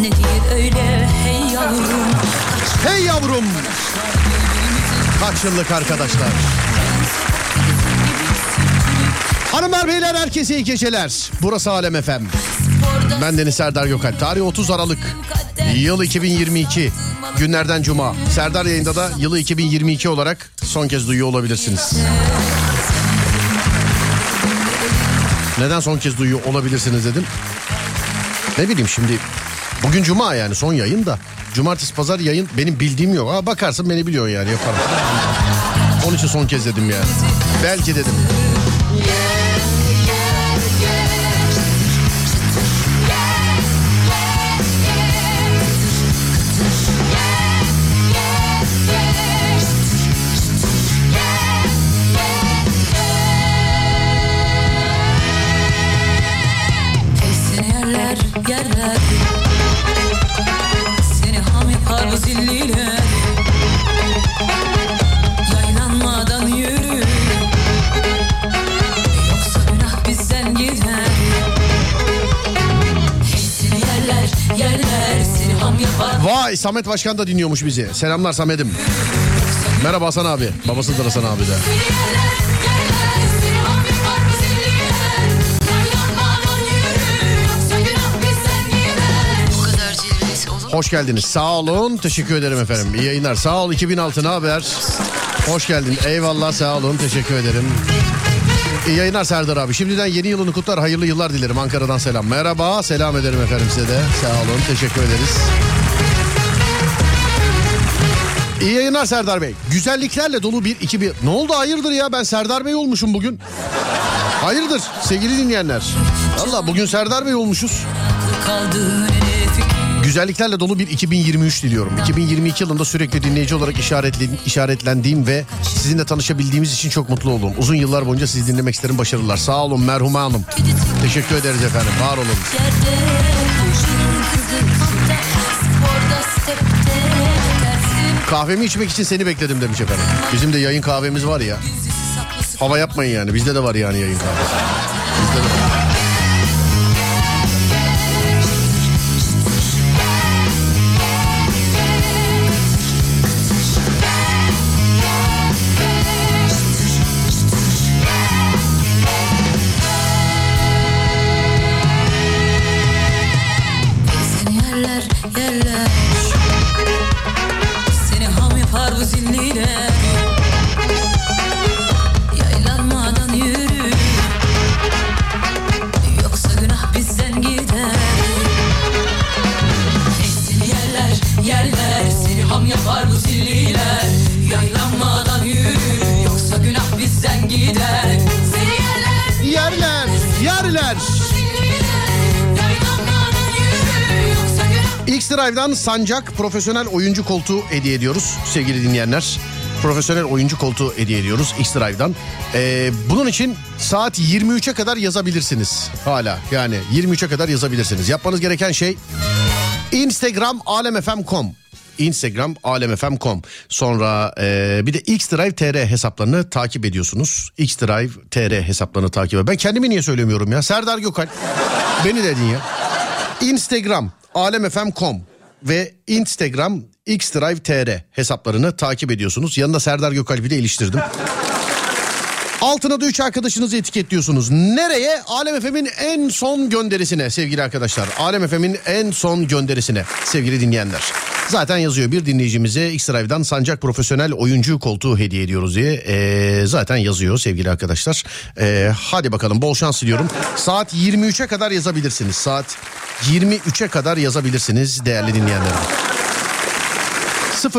Nedir öyle hey yavrum? Hey yavrum. Kaç yıllık arkadaşlar. Hanımlar beyler herkese iyi geceler. Burası Alem FM. Ben Deniz Serdar Gökalp. Tarih 30 Aralık. Yıl 2022. Günlerden Cuma. Serdar yayında da yılı 2022 olarak son kez duyuyor olabilirsiniz. Neden son kez duyuyor olabilirsiniz dedim. Ne bileyim şimdi. Bugün Cuma yani son yayın da. Cumartesi pazar yayın benim bildiğim yok. Ha, bakarsın beni biliyor yani yaparım. Onun için son kez dedim yani. Belki dedim. Yerler seni ham yapar bu zilliler, yaylanmadan yürü, yoksa günah bizden gider. Hey seni yerler yerler, seni ham yapar. Vay, Samet Başkan da dinliyormuş bizi. Selamlar Samet'im. Merhaba Hasan abi. Babasıdır Hasan abi de. Hoş geldiniz. Sağ olun. Teşekkür ederim efendim. İyi yayınlar. Sağ ol. 2006 ne haber? Hoş geldin. Eyvallah. Sağ olun. Teşekkür ederim. İyi yayınlar Serdar abi. Şimdiden yeni yılını kutlar. Hayırlı yıllar dilerim. Ankara'dan selam. Merhaba. Selam ederim efendim size de. Sağ olun. Teşekkür ederiz. İyi yayınlar Serdar Bey. Güzelliklerle dolu bir iki bir... Ne oldu? Hayırdır ya? Ben Serdar Bey olmuşum bugün. Hayırdır sevgili dinleyenler? Valla bugün Serdar Bey olmuşuz. Güzelliklerle dolu bir 2023 diliyorum. 2022 yılında sürekli dinleyici olarak işaretlendiğim ve sizinle tanışabildiğimiz için çok mutlu oldum. Uzun yıllar boyunca sizi dinlemek isterim. Başarılar. Sağ olun merhuma hanım. Teşekkür ederiz efendim. Var olun. Kahvemi içmek için seni bekledim demiş efendim. Bizim de yayın kahvemiz var ya. Hava yapmayın yani. Bizde de var yani yayın kahvesi. Bizde de var. Xdrive'dan sancak profesyonel oyuncu koltuğu hediye ediyoruz sevgili dinleyenler. Profesyonel oyuncu koltuğu hediye ediyoruz Xdrive'dan. Bunun için saat 23'e kadar yazabilirsiniz hala. Yani 23'e kadar yazabilirsiniz. Yapmanız gereken şey Instagram alemfm.com. Instagram alemfm.com. Sonra bir de Xdrive TR hesaplarını takip ediyorsunuz. Xdrive TR hesaplarını takip et. Ben kendimi niye söylemiyorum ya? Serdar Gökalp. Beni dedin ya. Instagram alemfm.com ve Instagram xdrive.tr hesaplarını takip ediyorsunuz. Yanında Serdar Gökalp'i de iliştirdim. Altına da 3 arkadaşınızı etiketliyorsunuz. Nereye? Alem FM'in en son gönderisine sevgili arkadaşlar. Alem FM'in en son gönderisine sevgili dinleyenler. Zaten yazıyor bir dinleyicimize X-Drive'dan sancak profesyonel oyuncu koltuğu hediye ediyoruz diye. Zaten yazıyor sevgili arkadaşlar. Hadi bakalım bol şans diliyorum. Saat 23'e kadar yazabilirsiniz. Saat 23'e kadar yazabilirsiniz değerli dinleyenler.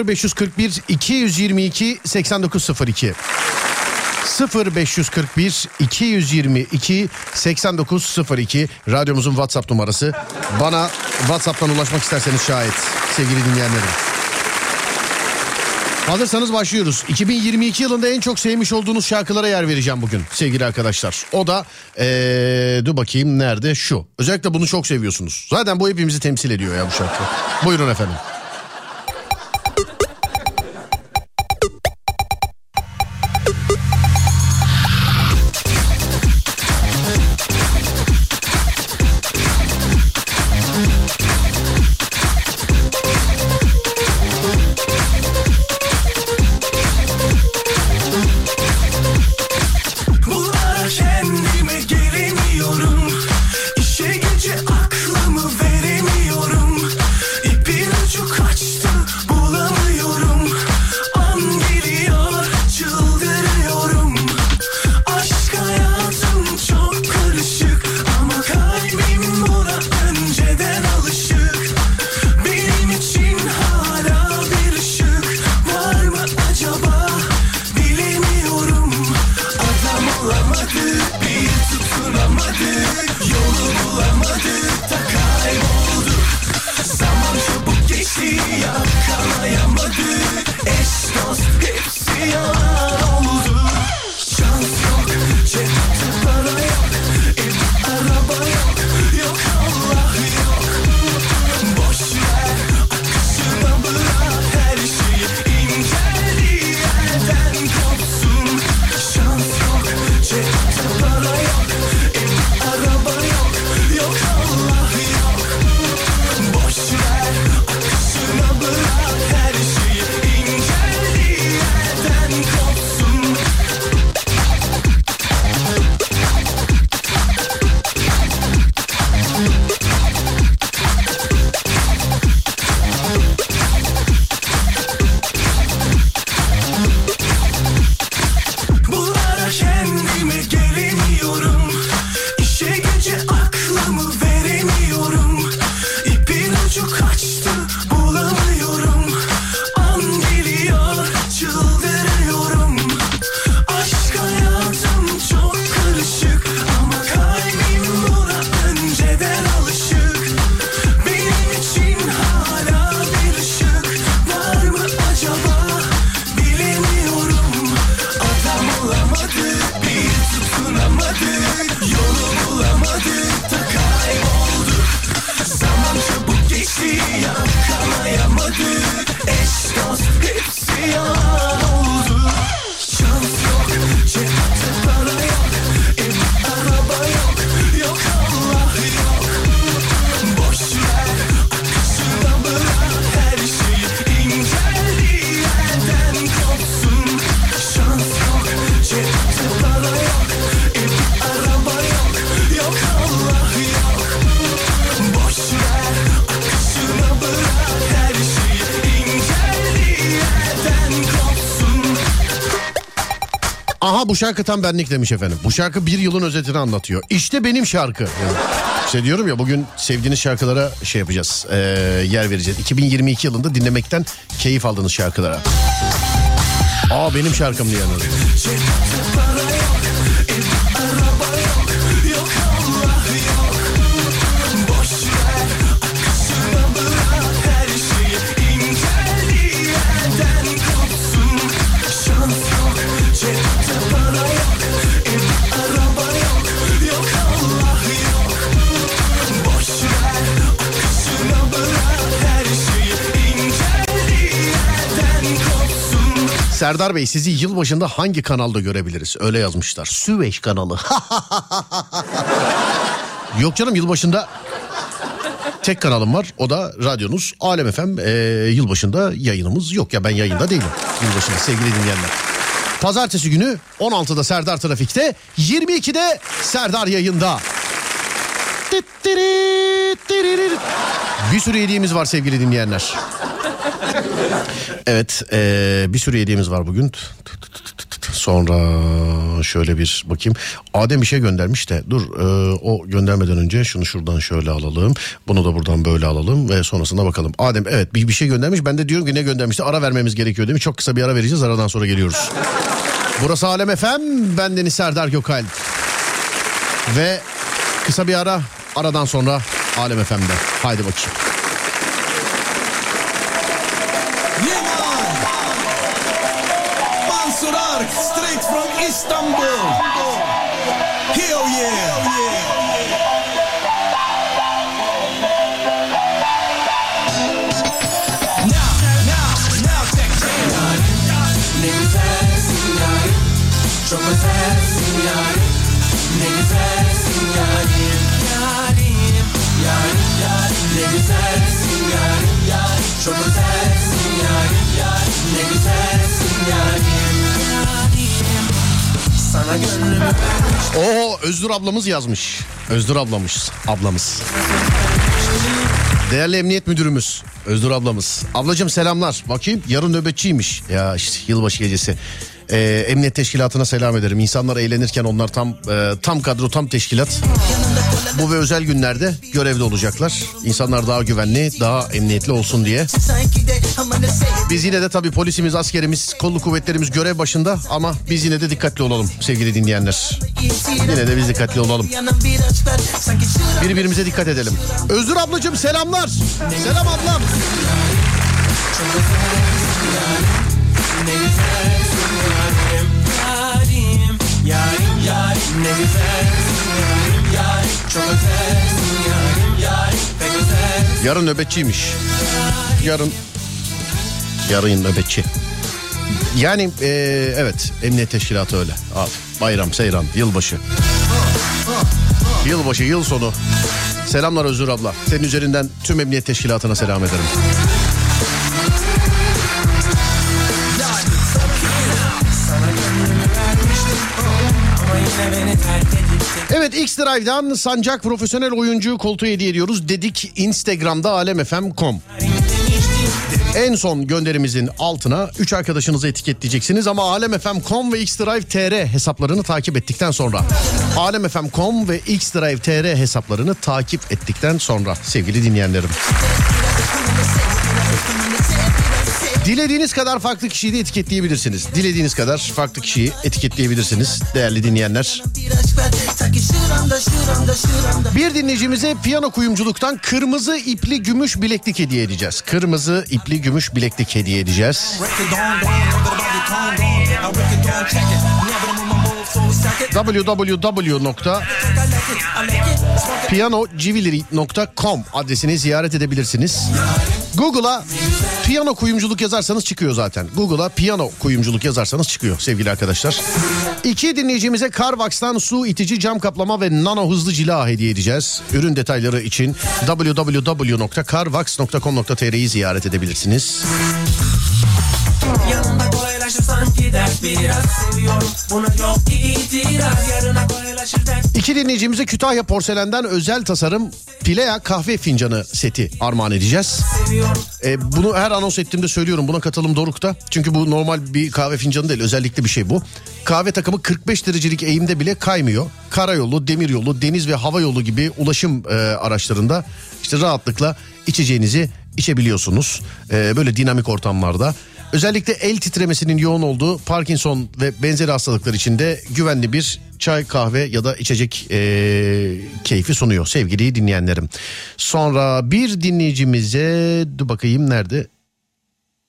0541 222 8902 0541 222 8902 radyomuzun WhatsApp numarası. Bana WhatsApp'tan ulaşmak isterseniz şayet sevgili dinleyenlerim. Hazırsanız başlıyoruz. 2022 yılında en çok sevmiş olduğunuz şarkılara yer vereceğim bugün sevgili arkadaşlar. O da dur bakayım nerede şu. Özellikle bunu çok seviyorsunuz. Zaten bu hepimizi temsil ediyor ya bu şarkı. Buyurun efendim. Aha bu şarkı tam benlik demiş efendim. Bu şarkı bir yılın özetini anlatıyor. İşte benim şarkı. Yani işte diyorum ya, bugün sevdiğiniz şarkılara şey yapacağız. Yer vereceğiz. 2022 yılında dinlemekten keyif aldığınız şarkılara. Aa benim şarkım diye anladım. Serdar Bey, sizi yılbaşında hangi kanalda görebiliriz? Öyle yazmışlar. Süveyş kanalı. Yok canım, yılbaşında tek kanalım var. O da radyonuz Alem FM. Yılbaşında yayınımız yok ya, ben yayında değilim. Yılbaşında sevgili dinleyenler. Pazartesi günü 16'da Serdar Trafik'te, 22'de Serdar yayında. Bir sürü hediyemiz var sevgili dinleyenler. Evet, bir sürü hediyemiz var bugün. Sonra şöyle bir bakayım. Adem bir şey göndermiş de dur, o göndermeden önce şunu şuradan şöyle alalım. Bunu da buradan böyle alalım ve sonrasında bakalım. Adem evet bir şey göndermiş. Ben de diyorum ki ne göndermişti? Ara vermemiz gerekiyor değil mi? Çok kısa bir ara vereceğiz. Aradan sonra geliyoruz. Burası Alem FM. Ben Deniz Serdar Gökalp. Ve kısa bir ara. Aradan sonra Alem FM'de. Haydi bakayım. Straight from Istanbul. Hell yeah. Now check it out. Niggas asking out. Troubles asking out. Niggas asking out. Niggas asking out. Troubles asking out. Niggas asking out. Öznur ablamız yazmış. Öznur ablamız. Değerli emniyet müdürümüz Öznur ablamız. Ablacığım selamlar. Bakayım yarın nöbetçiymiş. Ya işte yılbaşı gecesi. Emniyet teşkilatına selam ederim. İnsanlar eğlenirken onlar tam kadro, tam teşkilat. Bu ve özel günlerde görevde olacaklar. İnsanlar daha güvenli, daha emniyetli olsun diye. Biz yine de tabii polisimiz, askerimiz, kolluk kuvvetlerimiz görev başında ama biz yine de dikkatli olalım sevgili dinleyenler. Yine de biz dikkatli olalım. Birbirimize dikkat edelim. Özür ablacığım selamlar. Selam ablam. Yarın nöbetçiymiş. Yarın nöbetçi. Yani evet, emniyet teşkilatı öyle. Abi, bayram, seyran, yılbaşı. Yılbaşı, yıl sonu. Selamlar Özgür abla. Senin üzerinden tüm emniyet teşkilatına selam ederim. Evet, Xdrive'dan sancak profesyonel oyuncu koltuğu hediye ediyoruz dedik. Instagram'da alemfm.com. En son gönderimizin altına 3 arkadaşınızı etiketleyeceksiniz ama alemfm.com ve xdrive.tr hesaplarını takip ettikten sonra. Alemfm.com ve xdrive.tr hesaplarını takip ettikten sonra sevgili dinleyenlerim. Dilediğiniz kadar farklı kişiyi de etiketleyebilirsiniz. Dilediğiniz kadar farklı kişiyi etiketleyebilirsiniz değerli dinleyenler. Bir dinleyicimize Piano Kuyumculuk'tan kırmızı ipli gümüş bileklik hediye edeceğiz. Kırmızı ipli gümüş bileklik hediye edeceğiz. www.pianocivilleri.com adresini ziyaret edebilirsiniz. Google'a Piyano Kuyumculuk yazarsanız çıkıyor zaten. Google'a Piyano Kuyumculuk yazarsanız çıkıyor sevgili arkadaşlar. 2 dinleyicimize Carvax'tan su itici cam kaplama ve nano hızlı cila hediye edeceğiz. Ürün detayları için www.carvax.com.tr'yi ziyaret edebilirsiniz. Yanımda kolaylaşır sanki dert, biraz seviyorum, buna yok itiraz. Yarına kolaylaşır dert. İki dinleyicimize Kütahya Porselen'den özel tasarım Pele kahve fincanı seti armağan edeceğiz. Bunu her anons ettiğimde söylüyorum, buna katılım Doruk'ta. Çünkü bu normal bir kahve fincanı değil, özellikli bir şey bu. Kahve takımı 45 derecelik eğimde bile kaymıyor. Karayolu, demiryolu, deniz ve hava yolu gibi ulaşım araçlarında işte rahatlıkla içeceğinizi içebiliyorsunuz. Böyle dinamik ortamlarda. Özellikle el titremesinin yoğun olduğu Parkinson ve benzeri hastalıklar için de güvenli bir çay, kahve ya da içecek keyfi sunuyor sevgili dinleyenlerim. Sonra bir dinleyicimize, dur bakayım nerede?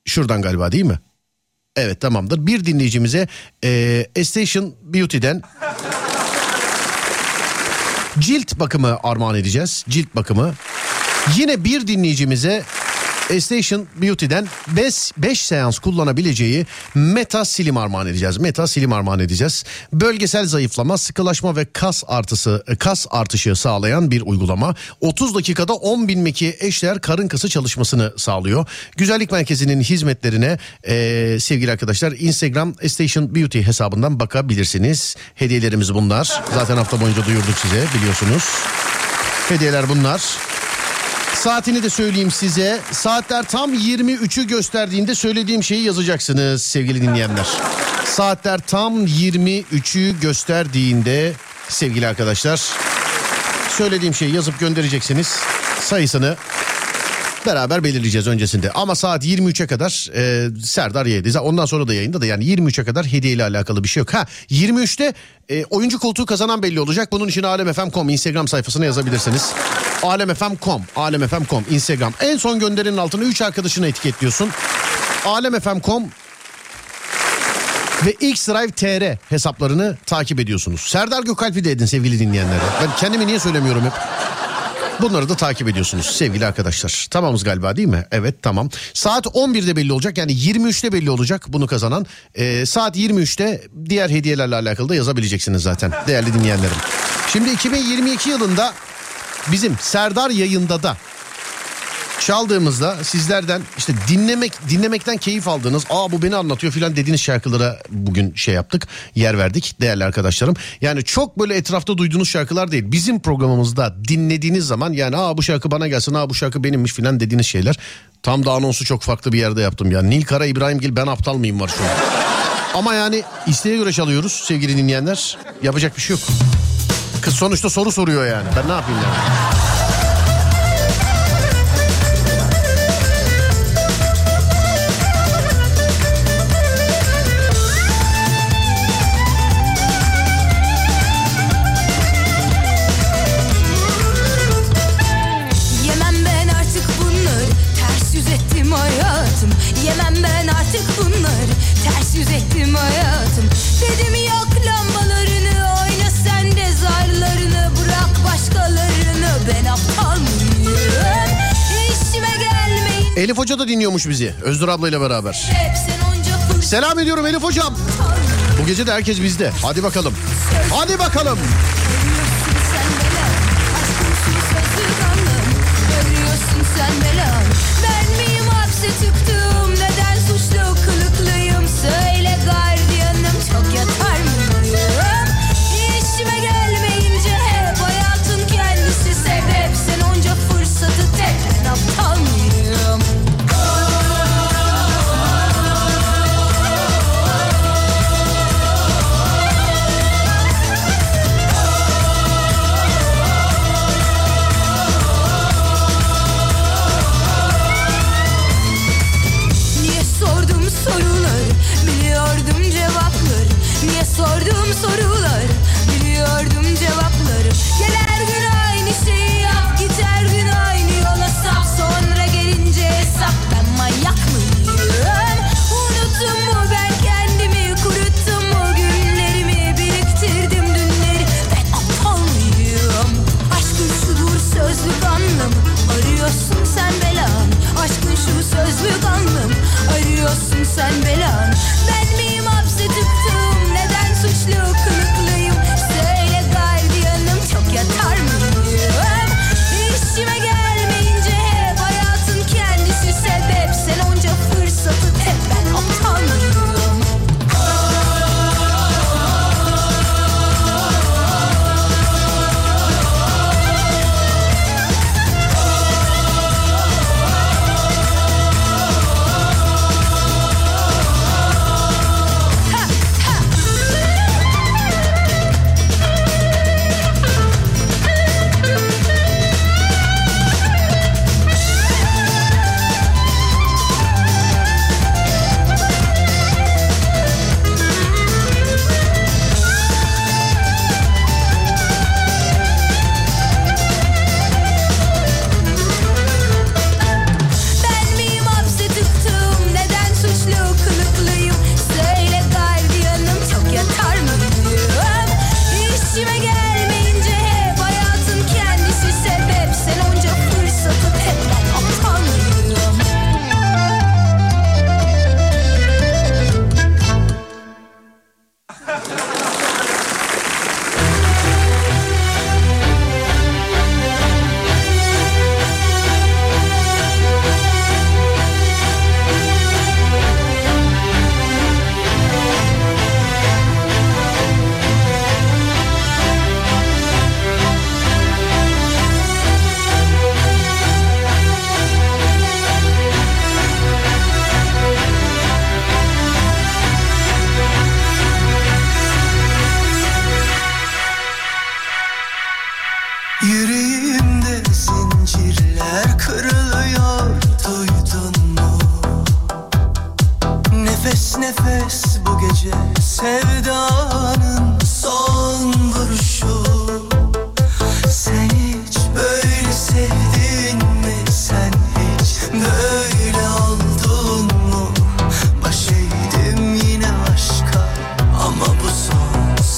Şuradan galiba değil mi? Evet, tamamdır. Bir dinleyicimize Station Beauty'den cilt bakımı armağan edeceğiz. Cilt bakımı. Yine bir dinleyicimize Station Beauty'den 5 seans kullanabileceği Meta Slim armağan edeceğiz. Meta Slim armağan edeceğiz. Bölgesel zayıflama, sıkılaşma ve kas artışı sağlayan bir uygulama. 30 dakikada 10.000 meki eşdeğer karın kası çalışmasını sağlıyor. Güzellik merkezinin hizmetlerine sevgili arkadaşlar Instagram Station Beauty hesabından bakabilirsiniz. Hediyelerimiz bunlar. Zaten hafta boyunca duyurduk size, biliyorsunuz. Hediyeler bunlar. Saatini de söyleyeyim size. Saatler tam 23'ü gösterdiğinde söylediğim şeyi yazacaksınız sevgili dinleyenler. Saatler tam 23'ü gösterdiğinde sevgili arkadaşlar söylediğim şeyi yazıp göndereceksiniz. Sayısını beraber belirleyeceğiz öncesinde. Ama saat 23'e kadar Serdar yayında. Ondan sonra da yayında da, yani 23'e kadar hediyeyle alakalı bir şey yok. Ha, 23'te oyuncu koltuğu kazanan belli olacak. Bunun için alemfm.com Instagram sayfasına yazabilirsiniz. alemfm.com Instagram. En son gönderinin altına 3 arkadaşını etiketliyorsun. alemfm.com ve Xdrive TR hesaplarını takip ediyorsunuz. Serdar Gökalp'i de edin sevgili dinleyenler. Ben kendimi niye söylemiyorum hep? Bunları da takip ediyorsunuz sevgili arkadaşlar. Tamamız galiba değil mi? Evet, tamam. Saat 11'de belli olacak, yani 23'te belli olacak bunu kazanan. Saat 23'te diğer hediyelerle alakalı da yazabileceksiniz zaten değerli dinleyenlerim. Şimdi 2022 yılında bizim Serdar yayında da çaldığımızda sizlerden işte dinlemekten keyif aldığınız, aa bu beni anlatıyor filan dediğiniz şarkılara bugün şey yaptık, yer verdik değerli arkadaşlarım. Yani çok böyle etrafta duyduğunuz şarkılar değil, bizim programımızda dinlediğiniz zaman yani aa bu şarkı bana gelsin, aa bu şarkı benimmiş filan dediğiniz şeyler. Tam da anonsu çok farklı bir yerde yaptım ya. Nil Kara İbrahimgil ben aptal mıyım var şu an. Ama yani isteğe göre çalıyoruz sevgili dinleyenler, yapacak bir şey yok. Kız sonuçta soru soruyor yani, ben ne yapayım yani. Elif Hoca da dinliyormuş bizi, Öznur ablayla beraber. Selam ediyorum Elif Hocam. Bu gece de herkes bizde. Hadi bakalım. Hadi bakalım. Ben miyim hapse çıktım? Neden suçlu kılıklıyım? Söyle gardiyanım, çok yatar mıyım? İşime gelmeyince hep hayatın kendisi sebep. Sen onca fırsatı tek ben aptal mıyım?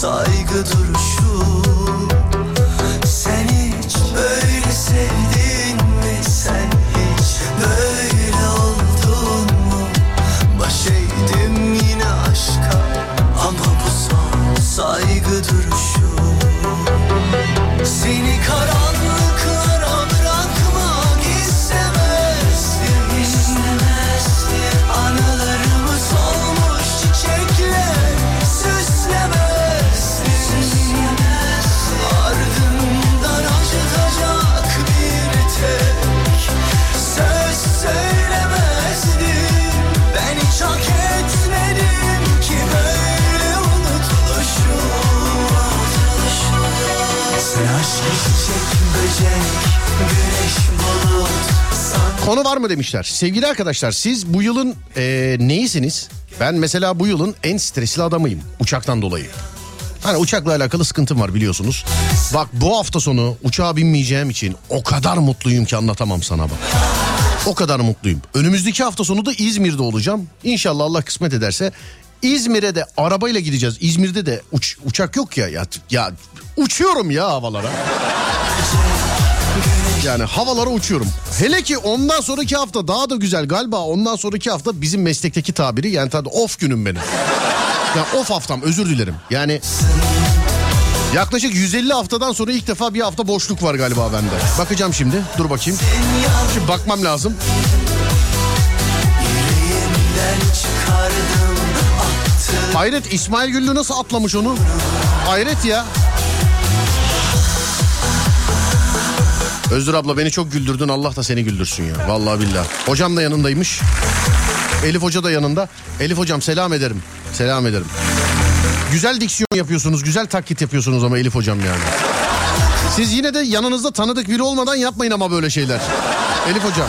saygı duruşu. Sen hiç böyle sevdin mi? Sen hiç böyle oldun mu? Baş eğdim yine aşka ama bu son saygı duruşu. Seni karanlıklara bırakmak istemezdim, istemezdim. Anılarımız olmuş çiçekler, süslemezdim, süslemezdim. Ardından acıtacak bir tek söz söylemezdim. Ben hiç hak etmedim ki böyle unutuluşum. Konu var mı demişler. Sevgili arkadaşlar, siz bu yılın neyisiniz? Ben mesela bu yılın en stresli adamıyım uçaktan dolayı. Hani uçakla alakalı sıkıntım var biliyorsunuz. Bak bu hafta sonu uçağa binmeyeceğim için o kadar mutluyum ki anlatamam sana bak. O kadar mutluyum. Önümüzdeki hafta sonu da İzmir'de olacağım. İnşallah Allah kısmet ederse. İzmir'e de arabayla gideceğiz. İzmir'de de uçak yok ya. Ya uçuyorum ya havalara. Yani havalara uçuyorum. Hele ki ondan sonraki hafta daha da güzel galiba. Ondan sonraki hafta bizim meslekteki tabiri, yani tabii off günüm benim. Yani off haftam, özür dilerim. Yani yaklaşık 150 haftadan sonra ilk defa bir hafta boşluk var galiba bende. Bakacağım şimdi. Dur bakayım. Şimdi bakmam lazım. Hayret, İsmail Güllü nasıl atlamış onu? Hayret ya. Öznur abla, beni çok güldürdün, Allah da seni güldürsün ya. Vallahi billahi. Hocam da yanındaymış. Elif Hoca da yanında. Elif Hocam selam ederim. Selam ederim. Güzel diksiyon yapıyorsunuz, güzel taklit yapıyorsunuz ama Elif Hocam yani. Siz yine de yanınızda tanıdık biri olmadan yapmayın ama böyle şeyler. Elif Hocam.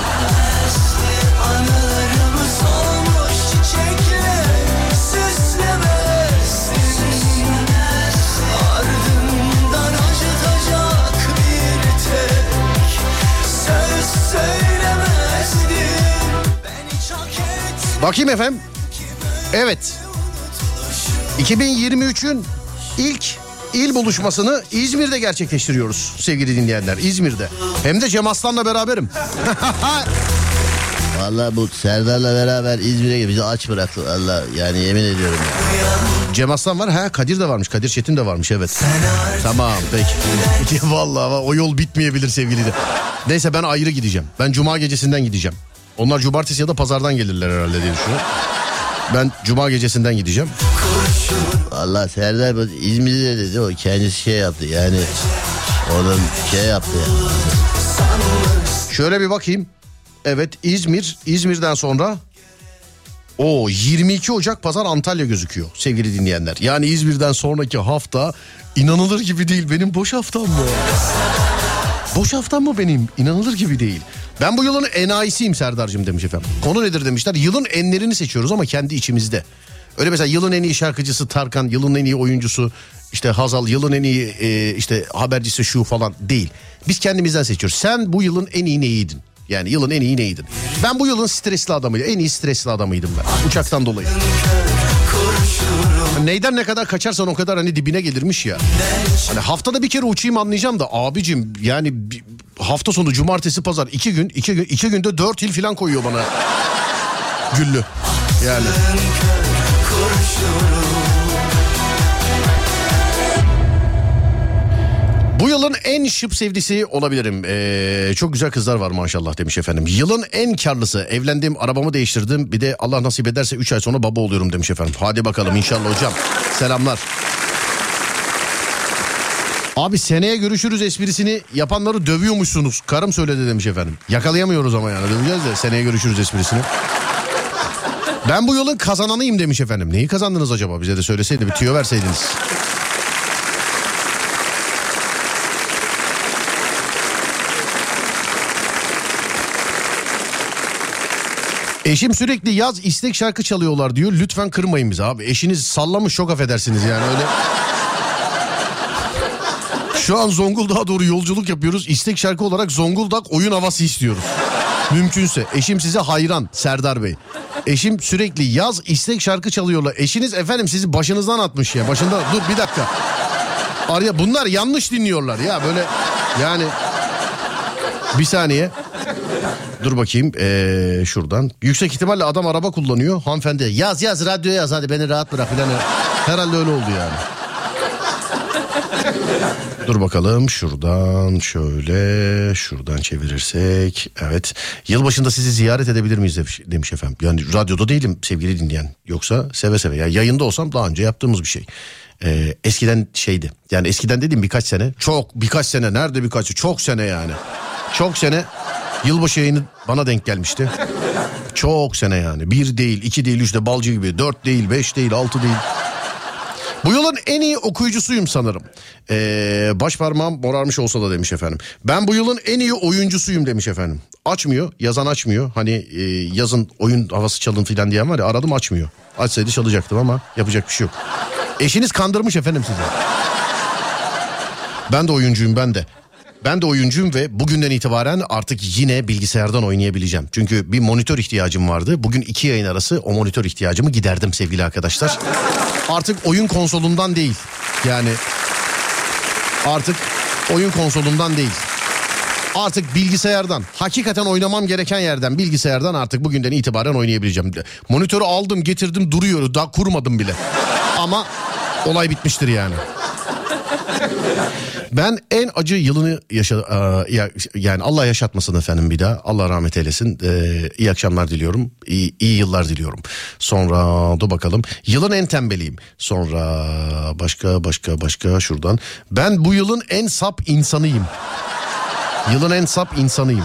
Bakayım efendim. Evet. 2023'ün ilk il buluşmasını İzmir'de gerçekleştiriyoruz sevgili dinleyenler. İzmir'de. Hem de Cem Aslan'la beraberim. Vallahi bu Serdar'la beraber İzmir'e bizi aç bıraktı. Allah yani, yemin ediyorum. Ya. Cem Aslan var. Ha, Kadir de varmış. Kadir Çetin de varmış, evet. Tamam peki. Vallahi o yol bitmeyebilir sevgili de. Neyse, ben ayrı gideceğim. Ben cuma gecesinden gideceğim. Onlar cumartesi ya da pazardan gelirler herhalde diye düşünüyorum. Ben cuma gecesinden gideceğim. Valla Serdar İzmir'de dedi, o kendisi şey yaptı yani. Oğlum şey yaptı yani. Şöyle bir bakayım. Evet, İzmir. İzmir'den sonra o 22 Ocak pazar Antalya gözüküyor sevgili dinleyenler. Yani İzmir'den sonraki hafta inanılır gibi değil. Benim boş haftam mı? Boş haftam mı benim? İnanılır gibi değil. Ben bu yılın enayisiyim Serdar'cığım demiş efendim. Konu nedir demişler. Yılın enlerini seçiyoruz ama kendi içimizde. Öyle mesela yılın en iyi şarkıcısı Tarkan, yılın en iyi oyuncusu işte Hazal, yılın en iyi işte habercisi şu falan değil. Biz kendimizden seçiyoruz. Sen bu yılın en iyi neyiydin? Yani yılın en iyi neyiydin? Ben bu yılın stresli adamıydım. En iyi stresli adamıydım ben. Uçaktan dolayı. Neyden ne kadar kaçarsan o kadar hani dibine gelirmiş ya. Hani haftada bir kere uçayım anlayacağım da abicim yani hafta sonu cumartesi pazar iki günde 4 il falan koyuyor bana. Güllü yani. Bu yılın en şıp sevdisi olabilirim. Çok güzel kızlar var maşallah demiş efendim. Yılın en karlısı, evlendim, arabamı değiştirdim. Bir de Allah nasip ederse 3 ay sonra baba oluyorum demiş efendim. Hadi bakalım inşallah hocam. Selamlar. Abi seneye görüşürüz esprisini yapanları dövüyormuşsunuz. Karım söyledi demiş efendim. Yakalayamıyoruz ama yani, döveceğiz de seneye görüşürüz esprisini. Ben bu yılın kazananıyım demiş efendim. Neyi kazandınız acaba, bize de söyleseydi, bir tüyo verseydiniz. Eşim sürekli yaz istek şarkı çalıyorlar diyor. Lütfen kırmayın bizi abi. Eşiniz sallamış, çok affedersiniz yani öyle. Şu an Zonguldak'a doğru yolculuk yapıyoruz. İstek şarkı olarak Zonguldak oyun havası istiyoruz. Mümkünse. Eşim size hayran Serdar Bey. Eşim sürekli yaz istek şarkı çalıyorlar. Eşiniz efendim sizi başınızdan atmış ya. Başında dur bir dakika. Araya bunlar yanlış dinliyorlar ya böyle yani. Bir saniye. Dur bakayım şuradan. Yüksek ihtimalle adam araba kullanıyor. Hanımefendi yaz radyoya yaz hadi beni rahat bırak falan. Herhalde öyle oldu yani. Dur bakalım şuradan şöyle şuradan çevirirsek. Evet yılbaşında sizi ziyaret edebilir miyiz demiş efendim. Yani radyoda değilim sevgili dinleyen. Yoksa seve seve yani yayında olsam daha önce yaptığımız bir şey. Eskiden şeydi yani eskiden dediğim birkaç sene. Çok sene yılbaşı yayını bana denk gelmişti. Çok sene yani. 1 değil, 2 değil, 3 de balcı gibi. 4 değil, 5 değil, 6 değil. Bu yılın en iyi okuyucusuyum sanırım. Baş parmağım morarmış olsa da demiş efendim. Ben bu yılın en iyi oyuncusuyum demiş efendim. Açmıyor, yazan açmıyor. Hani yazın oyun havası çalın filan diyen var ya aradım açmıyor. Açsaydı çalacaktım ama yapacak bir şey yok. Eşiniz kandırmış efendim sizi. Ben de oyuncuyum. Ben de oyuncuyum ve bugünden itibaren artık yine bilgisayardan oynayabileceğim. Çünkü bir monitör ihtiyacım vardı. Bugün 2 yayın arası o monitör ihtiyacımı giderdim sevgili arkadaşlar. Artık oyun konsolundan değil. Yani artık oyun konsolundan değil. Artık bilgisayardan, hakikaten oynamam gereken yerden, bilgisayardan artık bugünden itibaren oynayabileceğim. Monitörü aldım, getirdim, duruyor. Daha kurmadım bile. Ama olay bitmiştir yani. Ben en acı yılını yani Allah yaşatmasın efendim bir daha. Allah rahmet eylesin. İyi akşamlar diliyorum. İyi yıllar diliyorum. Sonra da bakalım. Yılın en tembeliyim. Sonra başka şuradan. Ben bu yılın en sap insanıyım. Yılın en sap insanıyım.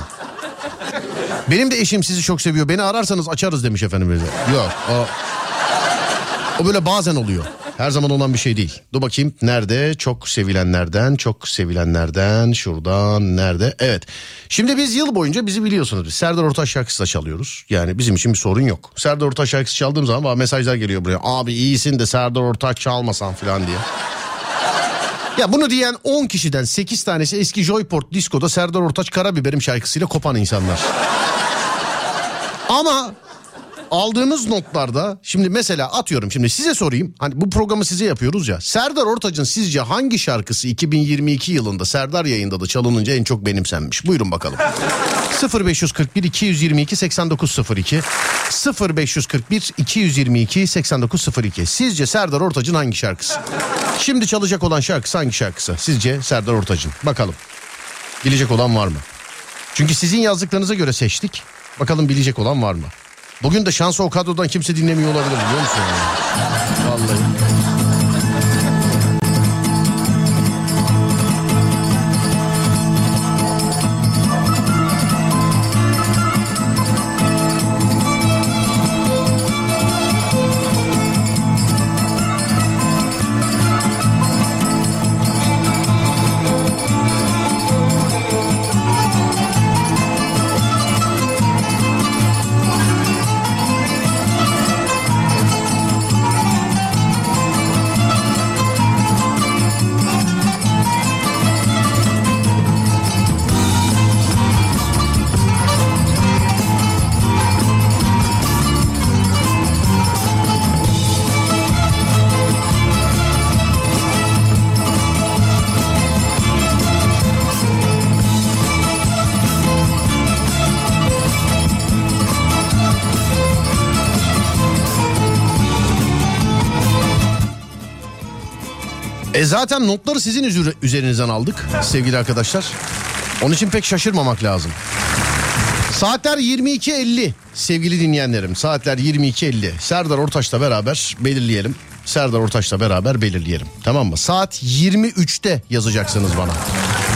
Benim de eşim sizi çok seviyor. Beni ararsanız açarız demiş efendim. Yok. O böyle bazen oluyor. Her zaman olan bir şey değil. Dur bakayım nerede? Çok sevilenlerden şuradan nerede? Evet. Şimdi biz yıl boyunca bizi biliyorsunuz. Serdar Ortaç şarkısı da çalıyoruz. Yani bizim için bir sorun yok. Serdar Ortaç şarkısı çaldığım zaman mesajlar geliyor buraya. Abi iyisin de Serdar Ortaç çalmasan falan diye. Ya bunu diyen 10 kişiden 8 tanesi eski Joyport Disco'da Serdar Ortaç Karabiberim şarkısıyla kopan insanlar. Ama aldığımız notlarda şimdi mesela atıyorum şimdi size sorayım. Hani bu programı size yapıyoruz ya. Serdar Ortaç'ın sizce hangi şarkısı 2022 yılında Serdar yayında da çalınınca en çok benimsenmiş? Buyurun bakalım. 0541-222-8902 0541-222-8902 sizce Serdar Ortaç'ın hangi şarkısı? Şimdi çalacak olan şarkısı hangi şarkısı? Sizce Serdar Ortaç'ın. Bakalım. Bilecek olan var mı? Çünkü sizin yazdıklarınıza göre seçtik. Bakalım bilecek olan var mı? Bugün de şansı o kadrodan kimse dinlemiyor olabilir biliyor musun? Vallahi. Zaten notları sizin üzerinizden aldık sevgili arkadaşlar. Onun için pek şaşırmamak lazım. Saatler 22.50 sevgili dinleyenlerim. Saatler 22.50. Serdar Ortaç'la beraber belirleyelim. Tamam mı? Saat 23'te yazacaksınız bana.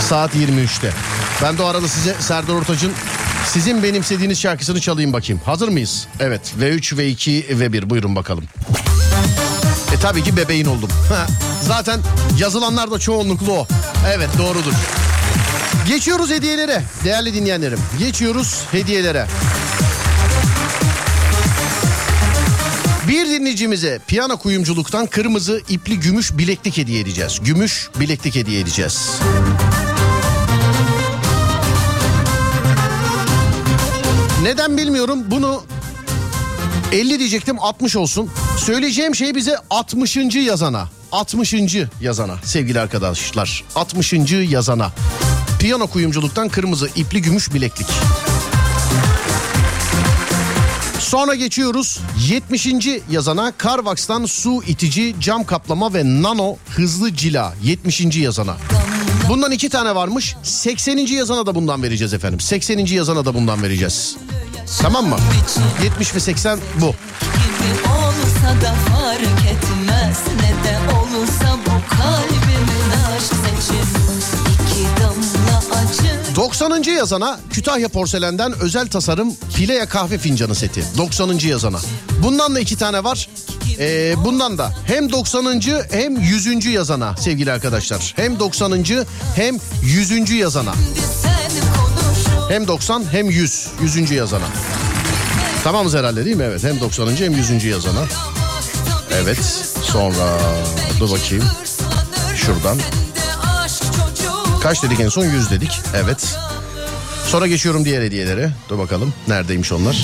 Saat 23'te. Ben de o arada size Serdar Ortaç'ın sizin benimsediğiniz şarkısını çalayım bakayım. Hazır mıyız? Evet. V3, V2, V1 buyurun bakalım. Tabii ki bebeğin oldum. Zaten yazılanlar da çoğunlukla o. Evet doğrudur. Geçiyoruz hediyelere değerli dinleyenlerim. Geçiyoruz hediyelere. Bir dinleyicimize Piano Kuyumculuk'tan kırmızı ipli gümüş bileklik hediye edeceğiz. Neden bilmiyorum, bunu 50 diyecektim, 60 olsun. Söyleyeceğim şey bize 60. yazana. 60. yazana sevgili arkadaşlar. 60. yazana. Piyano Kuyumculuk'tan kırmızı ipli gümüş bileklik. Sonra geçiyoruz 70. yazana. Carvax'tan su itici cam kaplama ve nano hızlı cila 70. yazana. Bundan 2 tane varmış. 80. yazana da bundan vereceğiz efendim. 80. yazana da bundan vereceğiz. Tamam mı? 70 ve 80 bu. Acı. 90. yazana Kütahya Porselen'den özel tasarım Pele kahve fincanı seti. 90. yazana. Bundan da 2 tane var. Bundan da hem 90. hem 100. yazana sevgili arkadaşlar. Hem 90. hem 100. yazana. Hem 90 hem 100. 100. yazana. Tamamız herhalde değil mi? Evet, hem 90. hem 100. yazana. Evet, sonra dur bakayım. Şuradan. Kaç dedik en son? 100 dedik. Evet. Sonra geçiyorum diğer hediyelere. Dur bakalım neredeymiş onlar.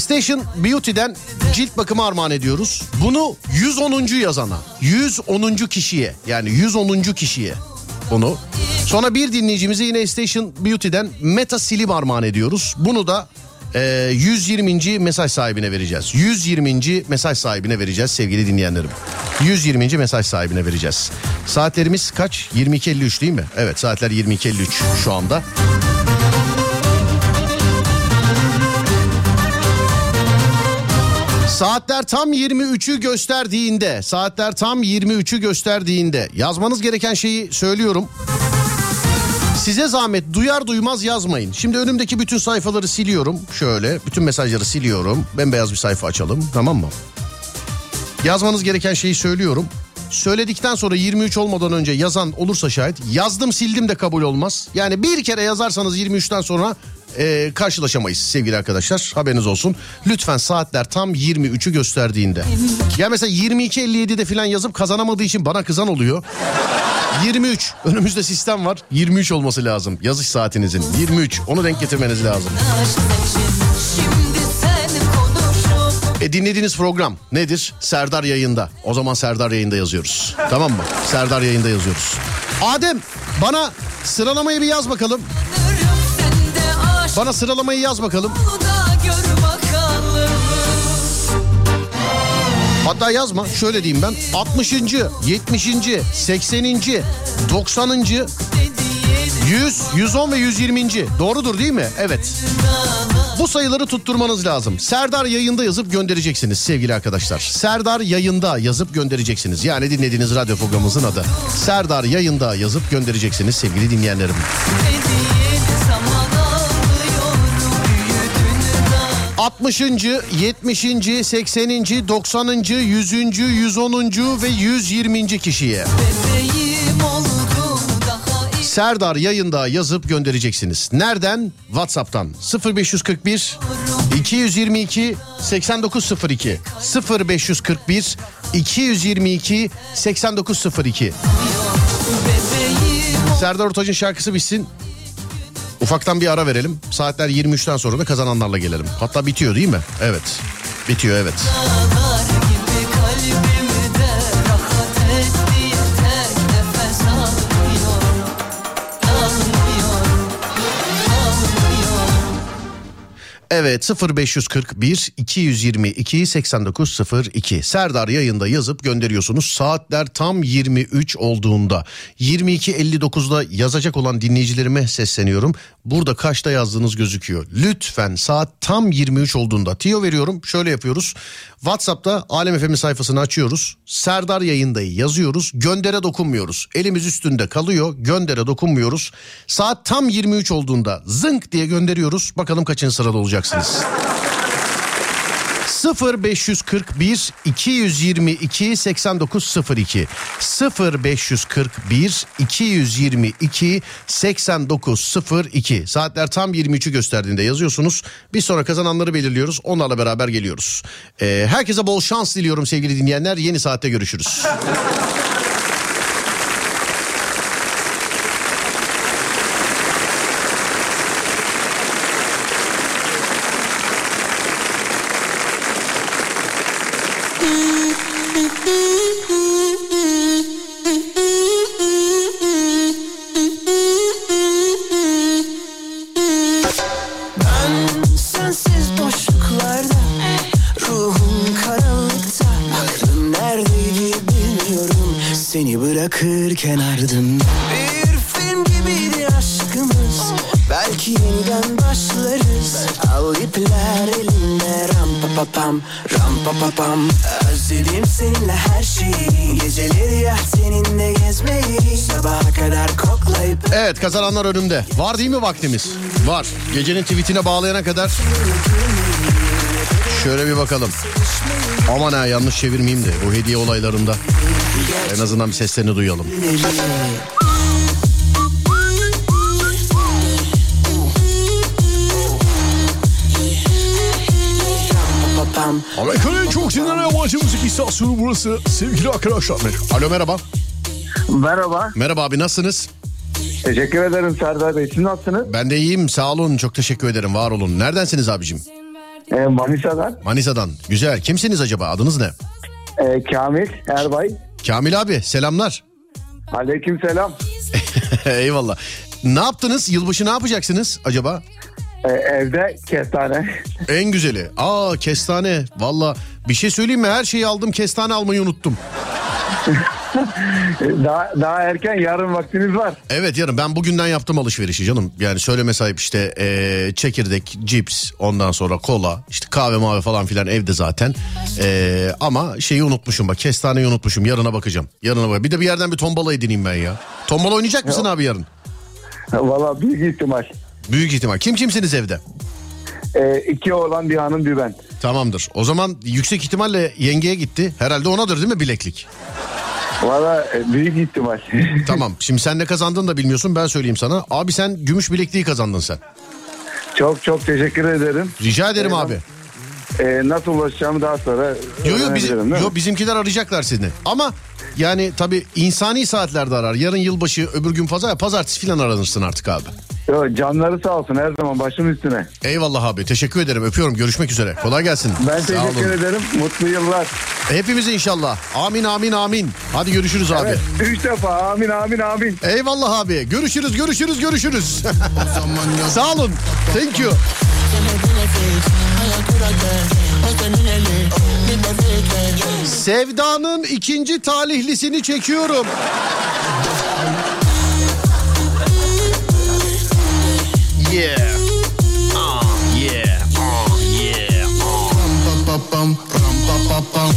Station Beauty'den cilt bakımı armağan ediyoruz. Bunu 110. yazana, 110. kişiye, yani 110. kişiye bunu. Sonra bir dinleyicimize yine Station Beauty'den Meta Slim armağan ediyoruz. Bunu da 120. mesaj sahibine vereceğiz. 120. mesaj sahibine vereceğiz sevgili dinleyenlerim. 120. mesaj sahibine vereceğiz. Saatlerimiz kaç? 22.53 değil mi? Evet, saatler 22.53 şu anda. Saatler tam 23'ü gösterdiğinde, saatler tam 23'ü gösterdiğinde yazmanız gereken şeyi söylüyorum. Size zahmet, duyar duymaz yazmayın. Şimdi önümdeki bütün sayfaları siliyorum. Şöyle bütün mesajları siliyorum. Bembeyaz bir sayfa açalım, tamam mı? Yazmanız gereken şeyi söylüyorum. Söyledikten sonra 23 olmadan önce yazan olursa şayet, yazdım sildim de kabul olmaz. Yani bir kere yazarsanız 23'ten sonra karşılaşamayız sevgili arkadaşlar, haberiniz olsun. Lütfen saatler tam 23'ü gösterdiğinde. Ya mesela 22.57'de falan yazıp kazanamadığı için bana kızan oluyor. 23, önümüzde sistem var, 23 olması lazım yazış saatinizin. 23, onu denk getirmeniz lazım. Dinlediğiniz program nedir? Serdar Yayında. O zaman Serdar Yayında yazıyoruz. Tamam mı? Serdar Yayında yazıyoruz. Adem, bana sıralamayı bir yaz bakalım. Bana sıralamayı yaz bakalım. Hatta yazma, şöyle diyeyim ben. 60. 70. 80. 90. 100, 110 ve 120. Doğrudur değil mi? Evet. Bu sayıları tutturmanız lazım. Serdar Yayında yazıp göndereceksiniz sevgili arkadaşlar. Serdar Yayında yazıp göndereceksiniz. Yani dinlediğiniz radyo programımızın adı. Serdar Yayında yazıp göndereceksiniz sevgili dinleyenlerim. ...60. 70. 80. 90. 100. 110. ve 120. kişiye... Serdar Yayında yazıp göndereceksiniz. Nereden? WhatsApp'tan. 0541 222 8902 0541 222 8902. Serdar Ortaç'ın şarkısı bitsin. Ufaktan bir ara verelim. Saatler 23'ten sonra da kazananlarla gelelim. Hatta bitiyor değil mi? Evet. Bitiyor, evet. Evet, 0541 222 8902. Serdar Yayında yazıp gönderiyorsunuz. Saatler tam 23 olduğunda. 22.59'da yazacak olan dinleyicilerime sesleniyorum. Burada kaçta yazdığınız gözüküyor. Lütfen saat tam 23 olduğunda. Tiyo veriyorum, şöyle yapıyoruz. WhatsApp'ta Alem FM sayfasını açıyoruz. Serdar Yayında'yı yazıyoruz. Göndere dokunmuyoruz. Elimiz üstünde kalıyor. Göndere dokunmuyoruz. Saat tam 23 olduğunda zınk diye gönderiyoruz. Bakalım kaçıncı sırada olacaksınız. 0541 222 8902 0541 222 8902 saatler tam 23'ü gösterdiğinde yazıyorsunuz. Biz sonra kazananları belirliyoruz. Onlarla beraber geliyoruz. Herkese bol şans diliyorum sevgili dinleyenler. Yeni saatte görüşürüz. Kenardım bir film gibiydi aşkımız. Belki yeniden başlarız. Al ipler eline ram pa pa pam, ram pa pa pam. Özledim seninle her şeyi. Geceleri ya seninle gezmeyi. Sabaha kadar koklayıp. Evet, kazananlar önümde. Var değil mi vaktimiz? Var. Gecenin tweetine bağlayana kadar. Şöyle bir bakalım. Aman ha, yanlış çevirmeyeyim de bu hediye olaylarında. En azından bir seslerini duyalım. Amerika'nın çok dinlenen yabancı müzik istasyonu burası sevgili arkadaşlar. Alo, merhaba. Merhaba. Merhaba abi, nasılsınız? Teşekkür ederim Serdar Bey. Siz nasılsınız? Ben de iyiyim, sağ olun, çok teşekkür ederim, var olun. Neredensiniz abicim? Manisa'dan. Manisa'dan, güzel. Kimsiniz acaba, adınız ne? Kamil Erbay. Kamil abi, selamlar. Aleyküm selam. Eyvallah. Ne yaptınız? Yılbaşı ne yapacaksınız acaba? Evde kestane. En güzeli. Aa, kestane. Valla bir şey söyleyeyim mi? Her şeyi aldım, kestane almayı unuttum. Daha erken, yarın vaktiniz var. Evet, yarın. Ben bugünden yaptım alışverişi canım. Yani söyleme sahip işte çekirdek, cips, ondan sonra kola, işte kahve mavi falan filan evde zaten. Ama şeyi unutmuşum bak, kestaneyi unutmuşum. Yarına bakacağım. Bir de bir yerden bir tombala edineyim ben ya. Tombala oynayacak mısın abi yarın? Valla büyük ihtimal. Büyük ihtimal. Kimsiniz evde? İki oğlan, bir hanım, bir ben. Tamamdır. O zaman yüksek ihtimalle yengeye gitti. Herhalde onadır değil mi bileklik? Valla büyük ihtimal. Tamam. Şimdi sen ne kazandın da bilmiyorsun, ben söyleyeyim sana. Abi sen gümüş bilekliği kazandın sen. Çok çok teşekkür ederim. Rica ederim abi. Nasıl ulaşacağımı daha sonra... Yo, bizimkiler arayacaklar seni. Ama yani tabii insani saatlerde arar. Yarın yılbaşı, öbür gün pazartesi filan aranırsın artık abi. Yo, canları sağ olsun, her zaman başım üstüne. Eyvallah abi, teşekkür ederim, öpüyorum, görüşmek üzere. Kolay gelsin. Ben teşekkür ederim, mutlu yıllar. Hepimiz inşallah. Amin amin amin. Hadi görüşürüz abi. Evet, 3 defa amin amin amin. Eyvallah abi, görüşürüz. Sağ olun, thank you. Sevda'nın ikinci talihlisini çekiyorum. Yeah. Pam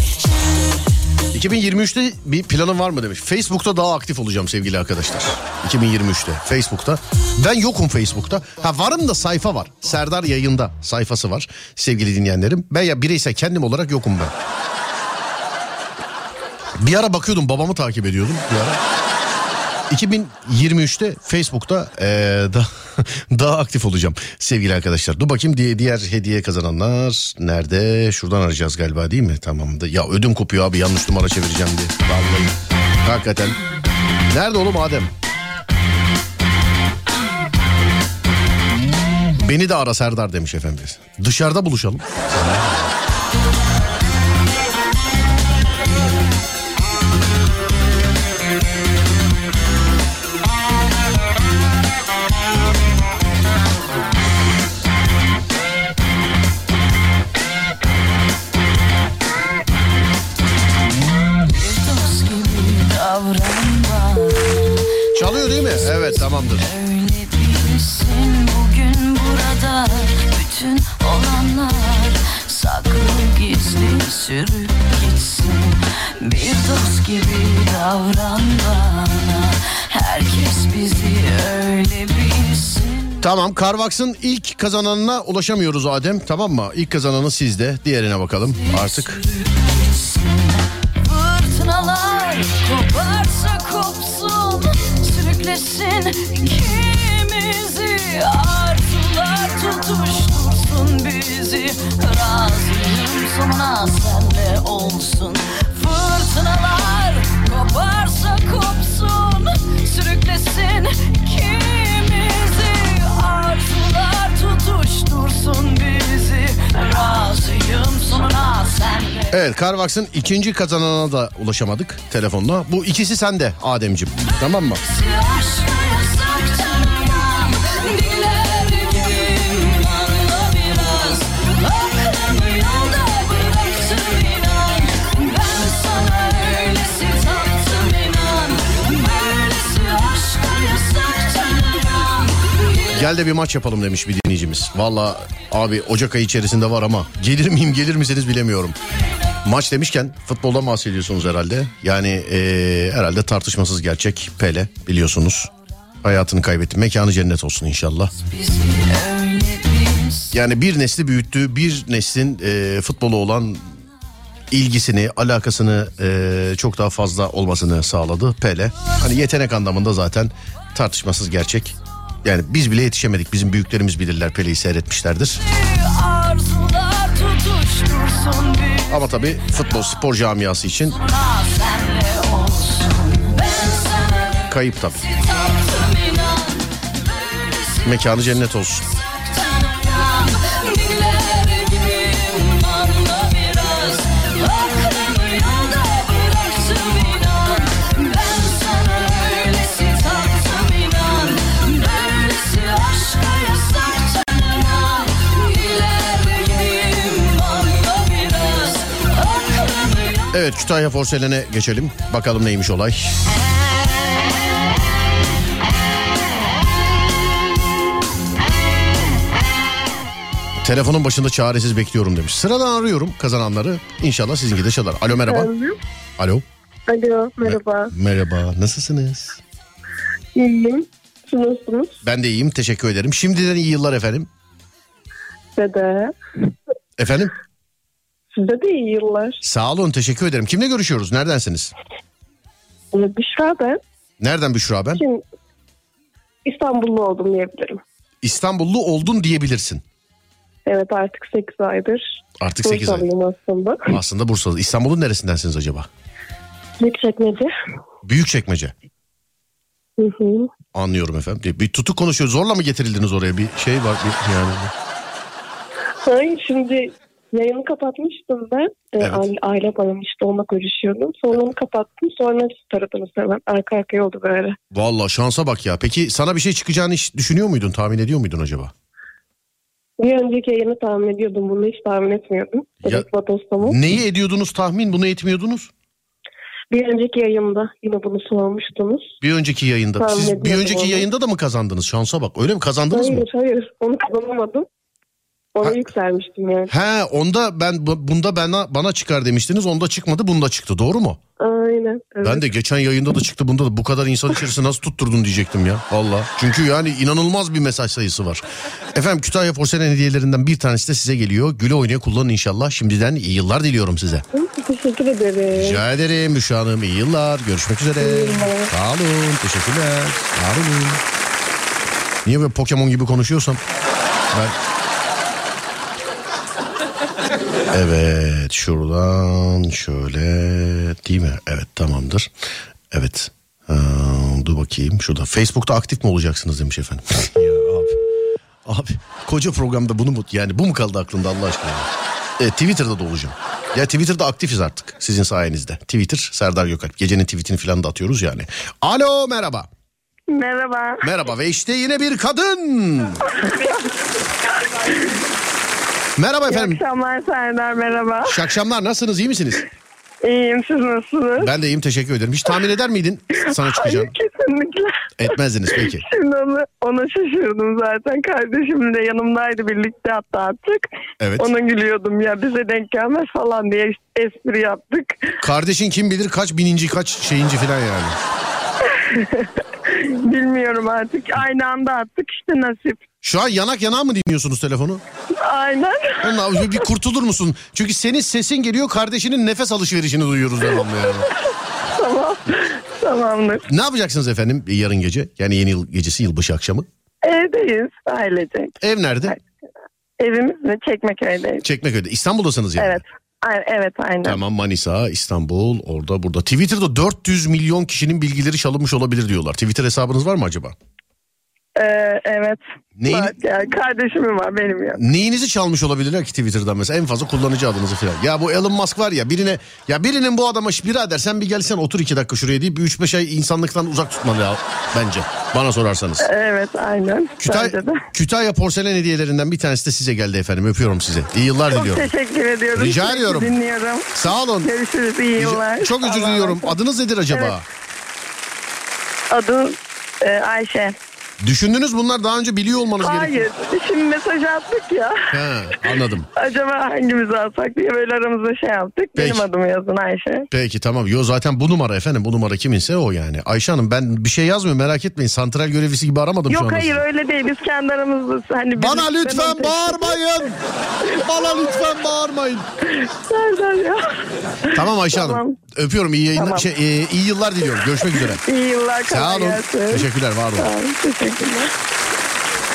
2023'te bir planım var mı demiş. Facebook'ta daha aktif olacağım sevgili arkadaşlar. 2023'te Facebook'ta. Ben yokum Facebook'ta. Ha, varım da sayfa var. Serdar Yayında sayfası var sevgili dinleyenlerim. Ben ya bireysel kendim olarak yokum ben. Bir ara bakıyordum, babamı takip ediyordum bir ara. 2023'te Facebook'ta daha aktif olacağım sevgili arkadaşlar. Dur bakayım, diğer hediye kazananlar nerede? Şuradan arayacağız galiba değil mi? Tamam da ya, ödüm kopuyor abi, yanlış numara çevireceğim diye. Vallahi hakikaten. Nerede oğlum Adem? Beni de ara Serdar demiş efendim. Dışarıda buluşalım. Çalıyor değil mi? Evet, tamamdır. Tamam, Carvax'ın ilk kazananına ulaşamıyoruz Adem, tamam mı? İlk kazananı sizde, diğerine bakalım artık. Fırtınalar koparsa kopsun, sürüklesin ikimizi, arzular tutuştursun bizi, razıyım sonuna senle olsun. Fırtınalar koparsa kopsun, sürüklesin ikimizi, arzular tutuştursun bizi, razıyım sonuna senle. Evet, Carvax'ın ikinci kazanana da ulaşamadık telefonla. Bu ikisi sende Adem'cim, tamam mı? Gel de bir maç yapalım demiş bir dinleyicimiz. Valla abi Ocak ayı içerisinde var ama gelir miyim, gelir misiniz bilemiyorum. Maç demişken futboldan bahsediyorsunuz herhalde. Yani herhalde tartışmasız gerçek Pele, biliyorsunuz. Hayatını kaybetti. Mekanı cennet olsun inşallah. Yani bir nesli büyüttü. Bir neslin futbolu olan ilgisini, alakasını çok daha fazla olmasını sağladı Pele. Hani yetenek anlamında zaten tartışmasız gerçek. Yani biz bile yetişemedik. Bizim büyüklerimiz bilirler, Pele'yi seyretmişlerdir. Ama tabii futbol, spor camiası için kayıp tabii. Mekanı cennet olsun. Evet, Kütahya Porselen'e geçelim. Bakalım neymiş olay. Telefonun başında çaresiz bekliyorum demiş. Sıradan arıyorum kazananları. İnşallah sizinki de çalar. Alo, merhaba. Alo. Alo, merhaba. Merhaba, nasılsınız? İyiyim. Siz nasılsınız? Ben de iyiyim, teşekkür ederim. Şimdiden iyi yıllar efendim. Dede. Efendim? Size de iyi yıllar. Sağ olun, teşekkür ederim. Kimle görüşüyoruz? Neredensiniz? Büşra ben. Nereden Büşra ben? Şimdi İstanbullu oldum diyebilirim. İstanbullu oldun diyebilirsin. Evet, artık 8 aydır. Artık 8 ay. Aslında. Aslında Bursalı. İstanbul'un neresindensiniz acaba? Büyükçekmece. Büyükçekmece. Hı hı. Anlıyorum efendim. Bir tutuk konuşuyor. Zorla mı getirildiniz oraya? Bir şey var. Bir, yani. Hayır, şimdi... Yayını kapatmıştım ben. Evet. Aile falan işte onunla görüşüyordum. Sonra onu kapattım. Sonra taradınız hemen. Arka arkaya oldu böyle. Valla şansa bak ya. Peki sana bir şey çıkacağını hiç düşünüyor muydun? Tahmin ediyor muydun acaba? Bir önceki yayını tahmin ediyordum. Bunu hiç tahmin etmiyordum. Ya, neyi ediyordunuz tahmin? Bunu etmiyordunuz? Bir önceki yayında yine bunu sormuştunuz. Bir önceki yayında. Tahmin siz bir önceki onu. Yayında da mı kazandınız? Şansa bak. Öyle mi? Kazandınız hayır, mı? Hayır. Onu kazanamadım. Ona yükselmiştim yani. He, onda bana çıkar demiştiniz. Onda çıkmadı, bunda çıktı. Doğru mu? Aynen. Evet. Ben de geçen yayında da çıktı, bunda da. Bu kadar insan içerisinde nasıl tutturdun diyecektim ya. Vallahi. Çünkü yani inanılmaz bir mesaj sayısı var. Efendim, Kütahya Porselen hediyelerinden bir tanesi de size geliyor. Güle oynaya kullanın inşallah. Şimdiden iyi yıllar diliyorum size. Teşekkür ederim. Rica ederim Müşra Hanım. İyi yıllar. Görüşmek üzere. Sağ olun. Teşekkürler. Sağ olun. Niye böyle Pokemon gibi konuşuyorsam? Ben... Evet, şuradan şöyle değil mi? Evet, tamamdır. Evet, dur bakayım şurada. Facebook'ta aktif mi olacaksınız demiş efendim. Ya abi koca programda bunu mu? Yani bu mu kaldı aklında Allah aşkına? Evet, Twitter'da da olacağım. Ya Twitter'da aktifiz artık sizin sayenizde. Twitter Serdar Gökalp. Gecenin tweetini falan da atıyoruz yani. Alo, merhaba. Merhaba. Merhaba ve işte yine bir kadın. Merhaba efendim. İyi akşamlar Serdar, merhaba. İyi akşamlar, nasılsınız, iyi misiniz? İyiyim, siz nasılsınız? Ben de iyiyim, teşekkür ederim. Hiç tahmin eder miydin sana çıkacağını? Hayır, kesinlikle. Etmezdiniz peki. Şimdi ona şaşırdım zaten. Kardeşim de yanımdaydı, birlikte hatta artık. Evet. Ona gülüyordum ya, bize denk gelmez falan diye espri yaptık. Kardeşin kim bilir kaç bininci kaç şeyinci falan yani. Bilmiyorum artık, aynı anda attık işte, nasip. Şu an yanak yanağa mı dinliyorsunuz telefonu? Aynen. Ondan bir kurtulur musun? Çünkü senin sesin geliyor, kardeşinin nefes alışverişini duyuyoruz devamlı yani. Tamam. Tamamdır. Ne yapacaksınız efendim yarın gece? Yani yeni yıl gecesi, yılbaşı akşamı? Evdeyiz ailecek. Ev nerede? Hayır. Evimiz mi? Çekmeköy'deyiz. Çekmeköy'de. İstanbul'dasınız yani. Evet. Evet aynen. Tamam, Manisa, İstanbul, orada burada. Twitter'da 400 milyon kişinin bilgileri çalınmış olabilir diyorlar. Twitter hesabınız var mı acaba? Evet. Bak, yani kardeşimin var, benim yok. Neyinizi çalmış olabilirler ki Twitter'dan mesela, en fazla kullanıcı adınızı falan. Ya bu Elon Musk var ya, birinin bu adama birader sen bir gelsen otur 2 dakika şuraya deyip 3-5 ay insanlıktan uzak tutmalı ya bence. Bana sorarsanız. Evet aynen. Kütahya Porselen hediyelerinden bir tanesi de size geldi efendim. Öpüyorum sizi. İyi yıllar çok diliyorum. Çok teşekkür ediyorum. Rica ediyorum. Dinliyorum. Sağ olun. Görüşürüz, iyi yıllar. Çok özür diliyorum. Adınız nedir acaba? Evet. Adım Ayşe. Düşündünüz, bunlar daha önce biliyor olmanız gerekiyor. Hayır, şimdi mesaj attık ya. He, anladım. Acaba hangimizi alsak diye böyle aramızda yaptık. Peki. Benim adımı yazın Ayşe. Peki tamam. Yo zaten bu numara efendim, bu numara kiminse o yani. Ayşe Hanım ben bir şey yazmıyorum, merak etmeyin. Santral görevlisi gibi aramadım. Yok şu an hayır aslında. Öyle değil, biz kendi aramızda. Hani bana lütfen bağırmayın. Bana lütfen bağırmayın. Serdar ya. Tamam Ayşe tamam. Hanım. Öpüyorum, iyi yayınlar. Tamam. İyi yıllar diliyorum. Görüşmek üzere. İyi yıllar. Sağ olun. Gelsin. Teşekkürler, var olun.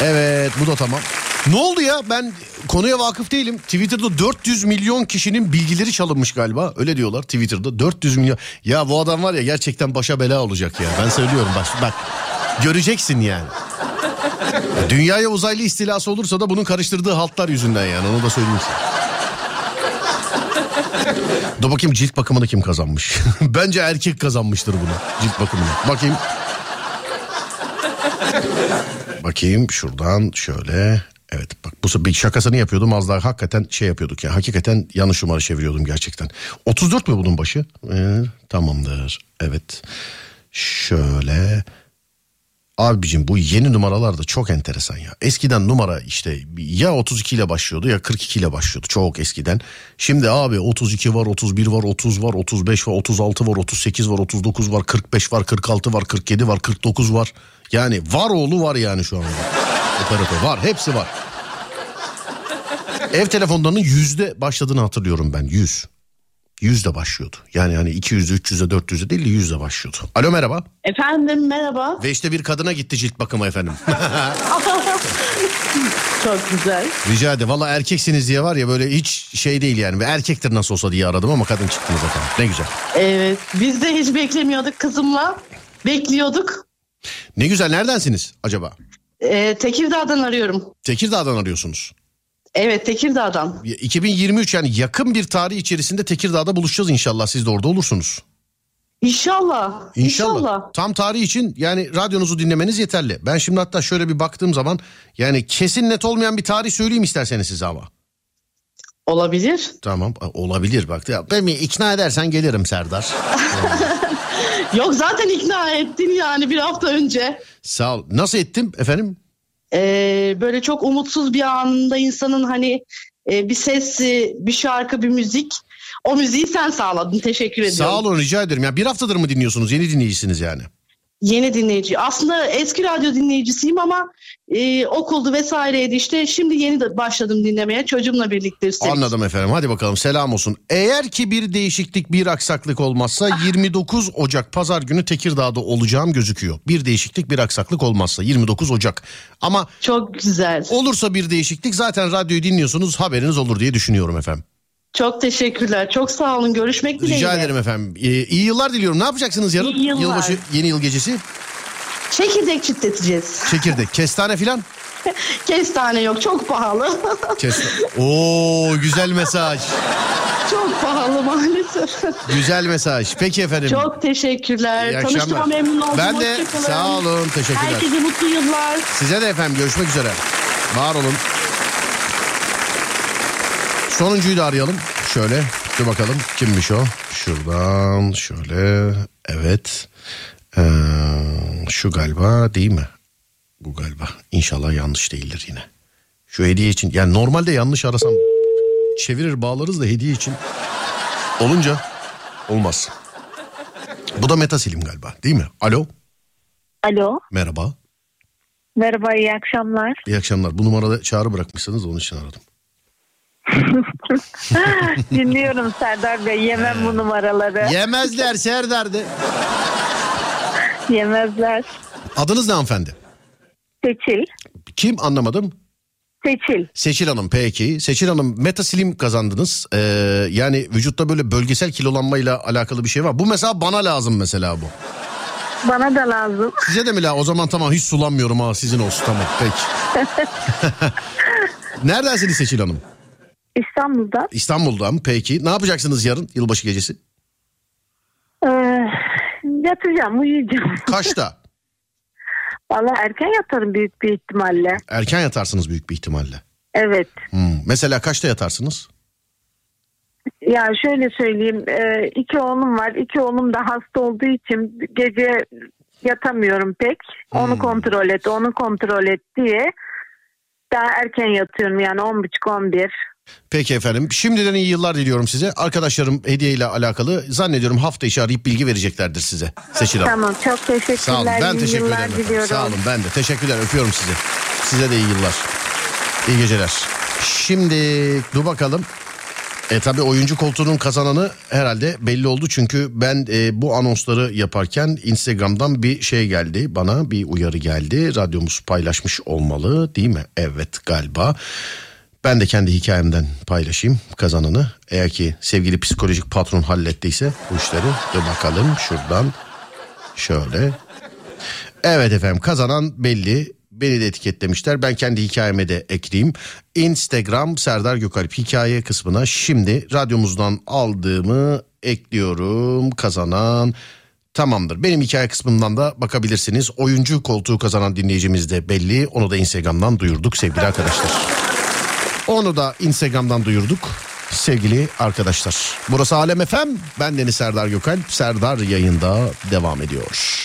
Evet bu da tamam. Ne oldu ya, ben konuya vakıf değilim. Twitter'da 400 milyon kişinin bilgileri çalınmış galiba. Öyle diyorlar Twitter'da 400 milyon. Ya bu adam var ya, gerçekten başa bela olacak ya. Ben söylüyorum bak göreceksin yani. Dünyaya uzaylı istilası olursa da bunun karıştırdığı haltlar yüzünden yani, onu da söyleyeyim size. Dur bakayım, cilt bakımını kim kazanmış? Bence erkek kazanmıştır bunu, cilt bakımını. Bakayım. Bakayım şuradan şöyle. Evet bak, bu bir şakasını yapıyordum az daha, hakikaten şey yapıyorduk ya. Yani. Hakikaten yanlış numara çeviriyordum gerçekten. 34 mü bunun başı? Tamamdır. Evet. Şöyle. Abicim bu yeni numaralar da çok enteresan ya. Eskiden numara işte ya 32 ile başlıyordu ya 42 ile başlıyordu çok eskiden. Şimdi abi 32 var, 31 var, 30 var, 35 var, 36 var, 38 var, 39 var, 45 var, 46 var, 47 var, 49 var. Yani var oğlu var yani şu anda. Operatör var, hepsi var. Ev telefonlarının yüzde başladığını hatırlıyorum ben, 100. 100'le başlıyordu. Yani hani 200'e, 300'e, 400'e değil de 100'le başlıyordu. Alo merhaba. Efendim merhaba. Ve işte bir kadına gitti cilt bakımı efendim. Çok güzel. Rica ederim. Valla erkeksiniz diye var ya böyle hiç şey değil yani. Erkektir nasıl olsa diye aradım ama kadın çıktınız efendim. Ne güzel. Evet biz de hiç beklemiyorduk kızımla. Bekliyorduk. Ne güzel, neredensiniz acaba? Tekirdağ'dan arıyorum. Tekirdağ'dan arıyorsunuz. Evet Tekirdağ'dan. 2023 yani yakın bir tarih içerisinde Tekirdağ'da buluşacağız inşallah, siz de orada olursunuz. İnşallah. İnşallah. Tam tarih için yani radyonuzu dinlemeniz yeterli. Ben şimdi hatta şöyle bir baktığım zaman yani kesin net olmayan bir tarih söyleyeyim isterseniz size ama. Olabilir. Tamam olabilir bak. Ya, beni ikna edersen gelirim Serdar. Yok zaten ikna ettin yani bir hafta önce. Sağ ol. Nasıl ettim efendim? Böyle çok umutsuz bir anında insanın hani bir ses, bir şarkı, bir müzik. O müziği sen sağladın. Teşekkür ediyorum. Sağ olun, rica ederim. Yani bir haftadır mı dinliyorsunuz? Yeni dinleyicisiniz yani. Yeni dinleyici. Aslında eski radyo dinleyicisiyim ama okuldu vesaireydi işte. Şimdi yeni de başladım dinlemeye. Çocuğumla birlikte. Anladım efendim. Hadi bakalım, selam olsun. Eğer ki bir değişiklik, bir aksaklık olmazsa 29 Ocak Pazar günü Tekirdağ'da olacağım gözüküyor. Bir değişiklik, bir aksaklık olmazsa 29 Ocak. Ama çok güzel. Olursa bir değişiklik zaten radyoyu dinliyorsunuz, haberiniz olur diye düşünüyorum efendim. Çok teşekkürler. Çok sağ olun. Görüşmek dileğiyle. Rica ederim efendim. İyi yıllar diliyorum. Ne yapacaksınız yarın? İyi yıllar. Yılbaşı, yeni yıl gecesi. Çekirdek çitleteceğiz. Çekirdek. Kestane filan? Kestane yok. Çok pahalı. Oo, güzel mesaj. Çok pahalı maalesef. Güzel mesaj. Peki efendim. Çok teşekkürler. İyi akşamlar. Tanıştığıma memnun oldum. Ben de sağ olun. Teşekkürler. Herkese mutlu yıllar. Size de efendim. Görüşmek üzere. Var olun. Sonuncuyu da arayalım. Şöyle dur bakalım kimmiş o. Şuradan şöyle. Evet. Şu galiba değil mi? Bu galiba. İnşallah yanlış değildir yine. Şu hediye için. Yani normalde yanlış arasam çevirir bağlarız da hediye için olunca olmaz. Bu da Meta Slim galiba değil mi? Alo. Alo. Merhaba. Merhaba, iyi akşamlar. İyi akşamlar. Bu numarada çağrı bırakmışsınız, onun için aradım. Dinliyorum Serdar Bey, yemem bu numaraları. Yemezler Serdar de. Yemezler. Adınız ne hanımefendi? Seçil. Kim, anlamadım? Seçil. Seçil Hanım, peki. Seçil Hanım, Meta Slim kazandınız. Yani vücutta böyle bölgesel kilolanmayla alakalı bir şey var. Bu mesela bana lazım mesela bu. Bana da lazım. Size de mi lazım? O zaman tamam, hiç sulanmıyorum ha, sizin olsun, tamam peki. Neredensiniz Seçil Hanım? İstanbul'da. İstanbul'da mı, peki. Ne yapacaksınız yarın yılbaşı gecesi? Yatacağım, uyuyacağım. Kaçta? Valla erken yatarım büyük bir ihtimalle. Erken yatarsınız büyük bir ihtimalle. Evet. Mesela kaçta yatarsınız? Ya şöyle söyleyeyim, iki oğlum var. İki oğlum da hasta olduğu için gece yatamıyorum pek. Onu kontrol et, onu kontrol et diye daha erken yatıyorum, yani 10.30-11. Peki efendim, şimdiden iyi yıllar diliyorum size. Arkadaşlarım hediyeyle alakalı zannediyorum hafta içi arayıp bilgi vereceklerdir size. Seçil Hanım. Tamam, çok teşekkürler. Sağ olun, ben teşekkür ederim efendim. Sağ olun, ben de teşekkürler, öpüyorum sizi. Size de iyi yıllar, İyi geceler. Şimdi dur bakalım. Tabii oyuncu koltuğunun kazananı herhalde belli oldu. Çünkü ben bu anonsları yaparken Instagram'dan bir şey geldi. Bana bir uyarı geldi. Radyomuz paylaşmış olmalı değil mi? Evet galiba. Ben de kendi hikayemden paylaşayım kazananı. Eğer ki sevgili psikolojik patron hallettiyse bu işleri. Dur bakalım şuradan şöyle. Evet efendim, kazanan belli. Beni de etiketlemişler. Ben kendi hikayeme de ekleyeyim. Instagram Serdar Gökalp hikaye kısmına şimdi radyomuzdan aldığımı ekliyorum. Kazanan tamamdır. Benim hikaye kısmından da bakabilirsiniz. Oyuncu koltuğu kazanan dinleyicimiz de belli. Onu da Instagram'dan duyurduk sevgili arkadaşlar. Onu da Instagram'dan duyurduk sevgili arkadaşlar. Burası Alem FM. Ben Deniz Serdar Gökalp. Serdar yayında devam ediyor.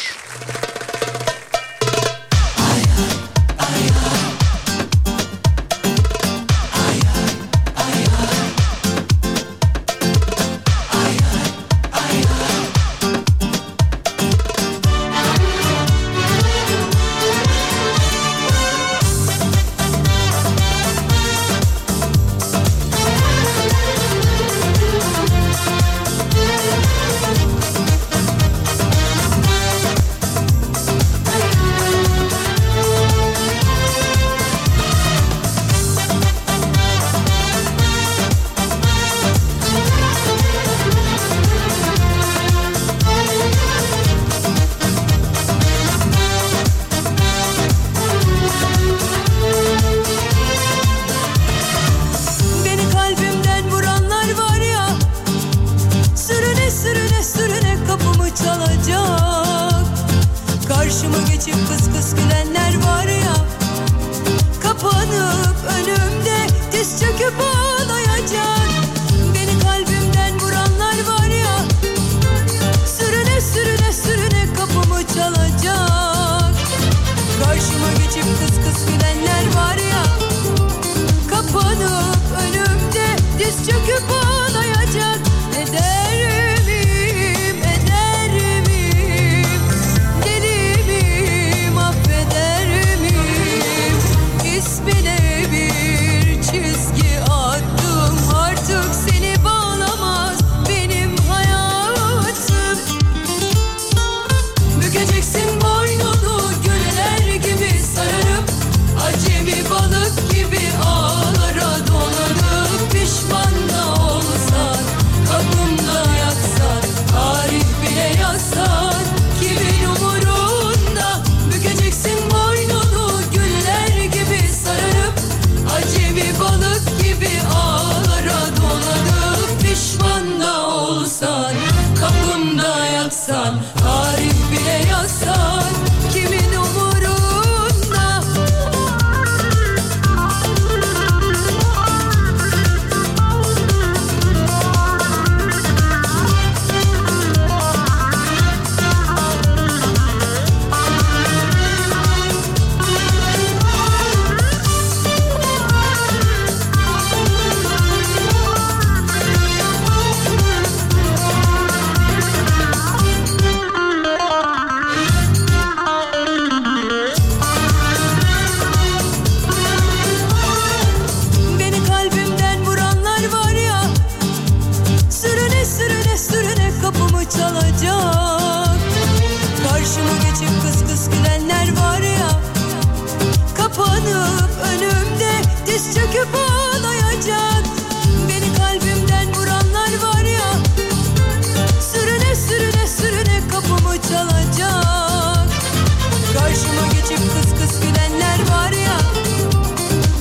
Kapımda yatsan, tarif bile yazsan. başımı geçip kıs kıs gülenler var ya, kapanıp önümde diz çöküp ağlayacak. Beni kalbimden vuranlar var ya, sürüne sürüne sürüne kapımı çalacak. Karşıma geçip kıs kıs gülenler var ya,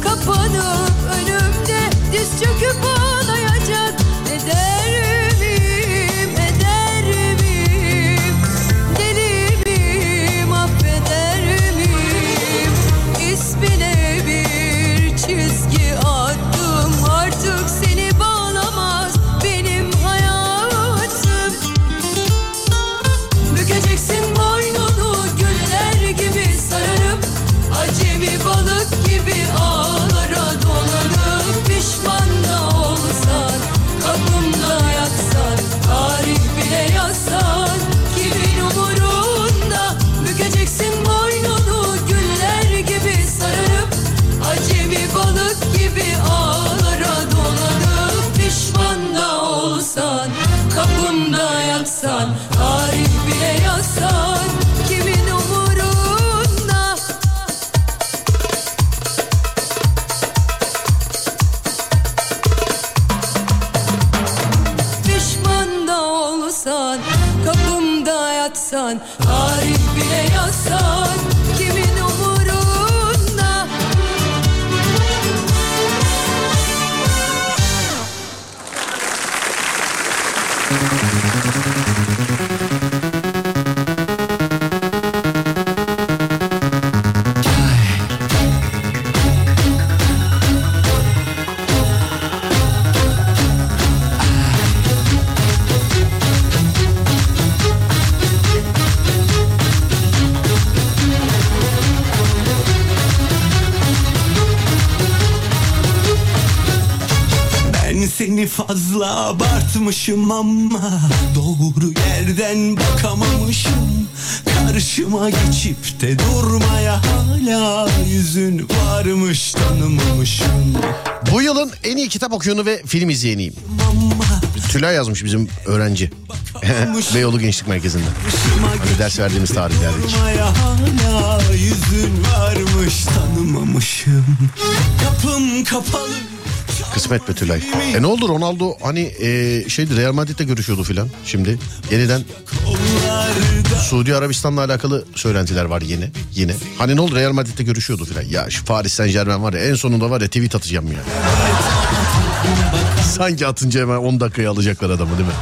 kapanıp önümde diz çöküp ağlayacak. Ne derim? Tarih bile yazsan kimin umurunda? Pişman da olsan, kapımda yatsan, tarih bile yazsan kimin umurunda? Fazla abartmışım ama doğru yerden bakamamışım. Karşıma geçip de durmaya hala yüzün varmış, tanımamışım. Bu yılın en iyi kitap okuyunu ve film izleyeniyim. Tülay yazmış, bizim öğrenci. Beyoğlu Gençlik Merkezi'nde. Hani ders verdiğimiz tarihlerdeki. Hala yüzün varmış, tanımamışım. Kapım kapalı. Kısmet be Tülay. Ne oldu Ronaldo hani Real Madrid'de görüşüyordu filan. Şimdi yeniden Suudi Arabistan'la alakalı söylentiler var yine. Hani ne oldu Real Madrid'de görüşüyordu filan. Ya şu Paris Saint-Germain var ya, en sonunda var ya, tweet atacağım yani. Sanki atınca hemen 10 dakikaya alacaklar adamı değil mi?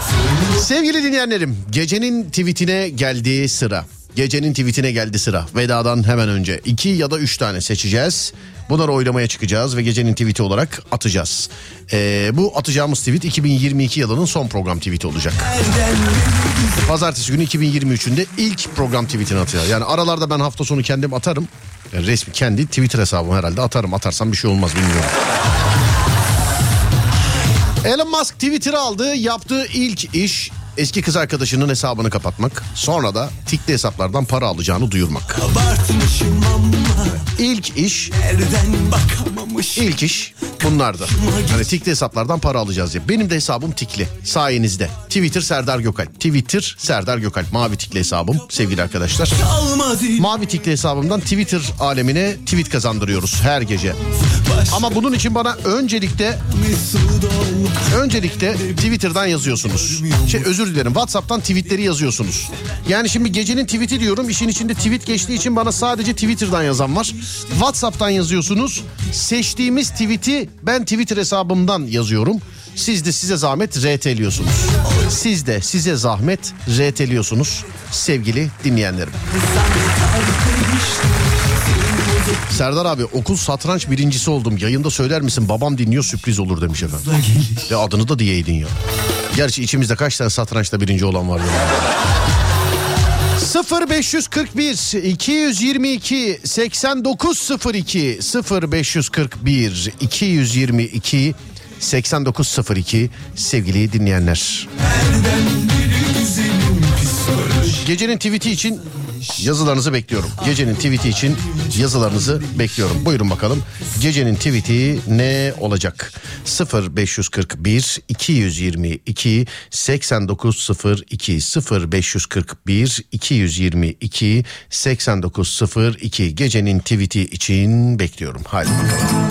Sevgili dinleyenlerim, gecenin tweetine geldiği sıra. Gecenin tweetine geldi sıra. Vedadan hemen önce 2 ya da 3 tane seçeceğiz. Bunları oylamaya çıkacağız ve gecenin tweeti olarak atacağız. Bu atacağımız tweet 2022 yılının son program tweeti olacak. Pazartesi günü 2023'ünde ilk program tweetini atacağız. Yani aralarda ben hafta sonu kendim atarım. Yani resmi kendi Twitter hesabımı herhalde atarım. Atarsam bir şey olmaz, bilmiyorum. Elon Musk Twitter'ı aldı. Yaptığı ilk iş eski kız arkadaşının hesabını kapatmak, sonra da tikli hesaplardan para alacağını duyurmak. İlk iş bunlardı. Hani tikli hesaplardan para alacağız diye. Benim de hesabım tikli sayenizde. Twitter Serdar Gökalp. Mavi tikli hesabım sevgili arkadaşlar. Mavi tikli hesabımdan Twitter alemine tweet kazandırıyoruz her gece. Ama bunun için bana öncelikle Twitter'dan yazıyorsunuz. WhatsApp'tan tweetleri yazıyorsunuz. Yani şimdi gecenin tweeti diyorum, işin içinde tweet geçtiği için bana sadece Twitter'dan yazan var. WhatsApp'tan yazıyorsunuz. Seçtiğimiz tweet'i ben Twitter hesabımdan yazıyorum. Siz de size zahmet RT'liyorsunuz. Sevgili dinleyenlerim. Serdar abi, okul satranç birincisi oldum. Yayında söyler misin? Babam dinliyor, sürpriz olur demiş efendim. Ve adını da diyeydin ya. Gerçi içimizde kaç tane satrançta birinci olan var yani. 0541 222 8902 0541 222 8902 sevgili dinleyenler. Nereden biri güzelim psikolojik? Gecenin tweet'i için yazılarınızı bekliyorum. Gecenin tweet'i için yazılarınızı bekliyorum. Buyurun bakalım. Gecenin tweet'i ne olacak? 0541 222 8902 0541 222 8902 gecenin tweet'i için bekliyorum. Haydi bakalım.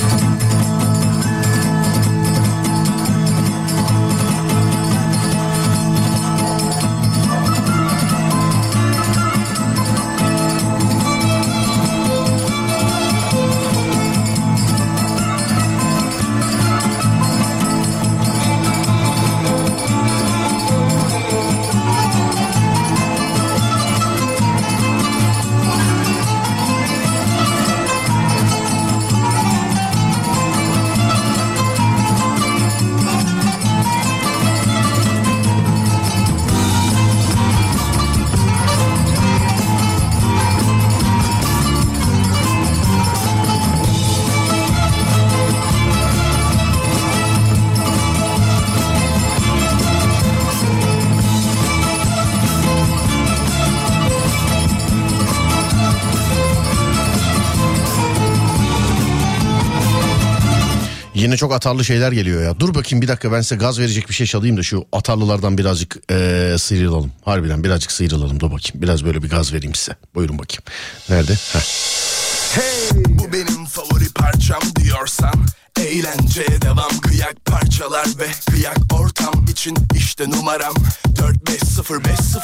Yine çok atarlı şeyler geliyor ya. Dur bakayım bir dakika, ben size gaz verecek bir şey çalayım da şu atarlılardan birazcık sıyrılalım. Harbiden birazcık sıyrılalım, dur bakayım. Biraz böyle bir gaz vereyim size. Buyurun bakayım. Nerede? Hey, bu benim favori parçam diyorsan, eğlenceye devam, kıyak parçalar ve kıyak ortam için işte numaram 4505096.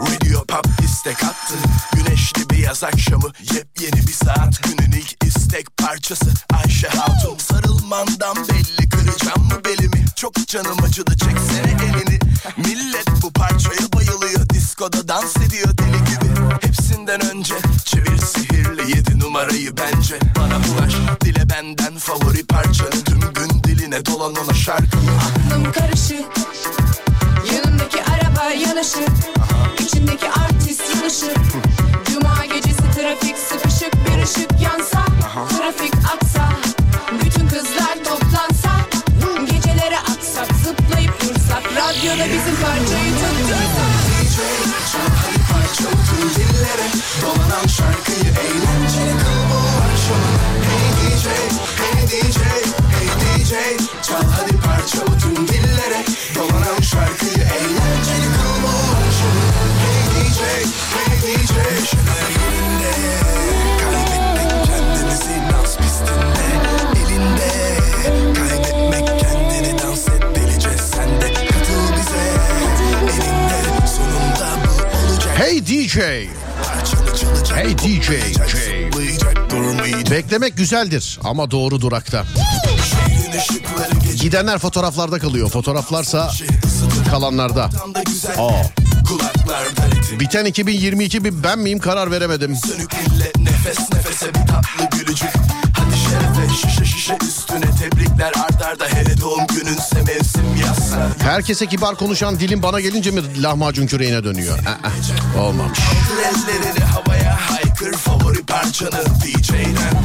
Radio Pop istek attı. Güneşli bir yaz akşamı, yepyeni bir saat, günün ilk istek parçası Ayşe Hatun. Sarılmandan belli, kıracağım mı belimi, çok canım acıdı, çeksene elini. Millet bu parçaya bayılıyor, diskoda dans ediyor deli gibi. Hepsinden önce çevir sihirli 7 numarayı bence. Bana ulaş, dile benden favori parçanı, tüm gün diline dolan ona şarkıyı. Aklım karışık, yanımdaki araba yanaşık, içindeki artist yanışık. Cuma gecesi trafik sıkışık, bir ışık yansa, trafik aksa, bütün kızlar toplansa, gecelere aksak, zıplayıp dursak, radyoda bizim parçayı tuttursak. DJ çalan parça tüm dillere, dolanan şarkıyı eğlenceli kıl bu akşamı. Hey DJ, hey DJ, hey DJ, çal hadi parçamı tüm dillere, dolanan şarkıyı eğlenceli kıl bu akşamı. Hey DJ, hey DJ, şunlar yerinde, kaybetmek kendimizi dans pistinde, elinde, kaybetmek kendini dans et delice, sen de katıl bize, elinde, sonunda bu olacak. Hey DJ, hey DJ, beklemek güzeldir ama doğru durakta. Gidenler fotoğraflarda kalıyor, fotoğraflarsa kalanlarda. Aa. Biten 2022 bir ben miyim, karar veremedim. Sönük elle nefes nefese bir tatlı gülücük. Hadi şerefe şişe şişe üstüne tebrikler ardarda, hele doğum gününse mevsim yazsa. Herkese kibar konuşan dilim bana gelince mi lahmacun küreğine dönüyor? Olmamış. Ellerini havaya haykır favori parçanı DJ'den.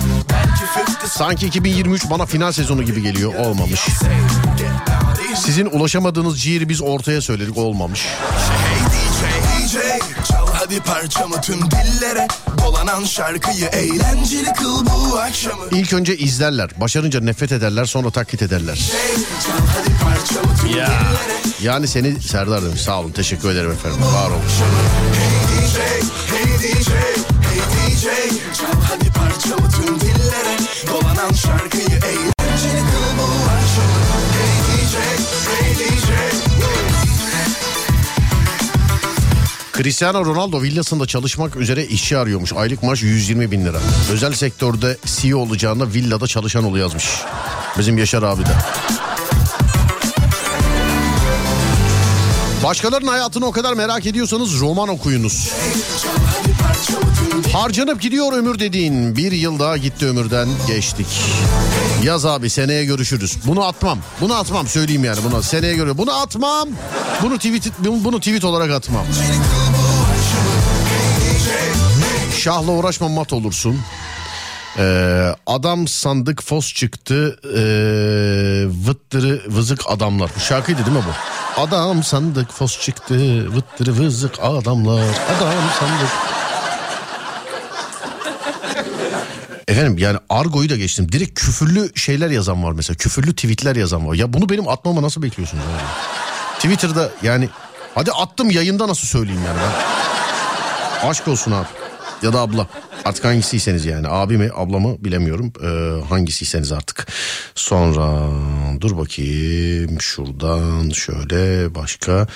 Sanki 2023 bana final sezonu gibi geliyor. Olmamış. Sizin ulaşamadığınız ciğeri biz ortaya söyledik. Olmamış. İlk önce izlerler. Başarınca nefret ederler. Sonra taklit ederler. Ya. Yani seni Serdar demiş. Sağ olun. Teşekkür ederim efendim. Var olun. Hey DJ, hey DJ, hey DJ, çal hadi parçamı tüm dillere, dolanan şarkıyı eğlenceli kıl bu akşamı. Hey DJ, hey DJ. Cristiano Ronaldo villasında çalışmak üzere işçi arıyormuş. Aylık maaş 120.000 lira. Özel sektörde CEO olacağına villada çalışan ol yazmış. Bizim Yaşar abi de. Başkalarının hayatını o kadar merak ediyorsanız roman okuyunuz. Harcanıp gidiyor ömür dediğin, bir yıl daha gitti ömürden, geçtik. Yaz abi, seneye görüşürüz. Bunu atmam. Bunu atmam, söyleyeyim yani, bunu seneye görüşürüz. Bunu atmam. Bunu tweet olarak atmam. Şahla uğraşma, mat olursun. Adam sandık fos çıktı, vıttırı vızık adamlar. Bu şarkıydı değil mi bu? Adam sandık fos çıktı, vıttırı vızık adamlar. Adam sandık. Efendim yani argoyu da geçtim. Direkt küfürlü şeyler yazan var mesela. Küfürlü tweetler yazan var. Ya bunu benim atmama nasıl bekliyorsunuz? Yani? Twitter'da yani hadi attım, yayında nasıl söyleyeyim yani ben? Aşk olsun abi. Ya da abla. Artık hangisiyseniz yani. Abi mi abla mı bilemiyorum. Hangisiyseniz artık. Sonra dur bakayım. Şuradan şöyle başka.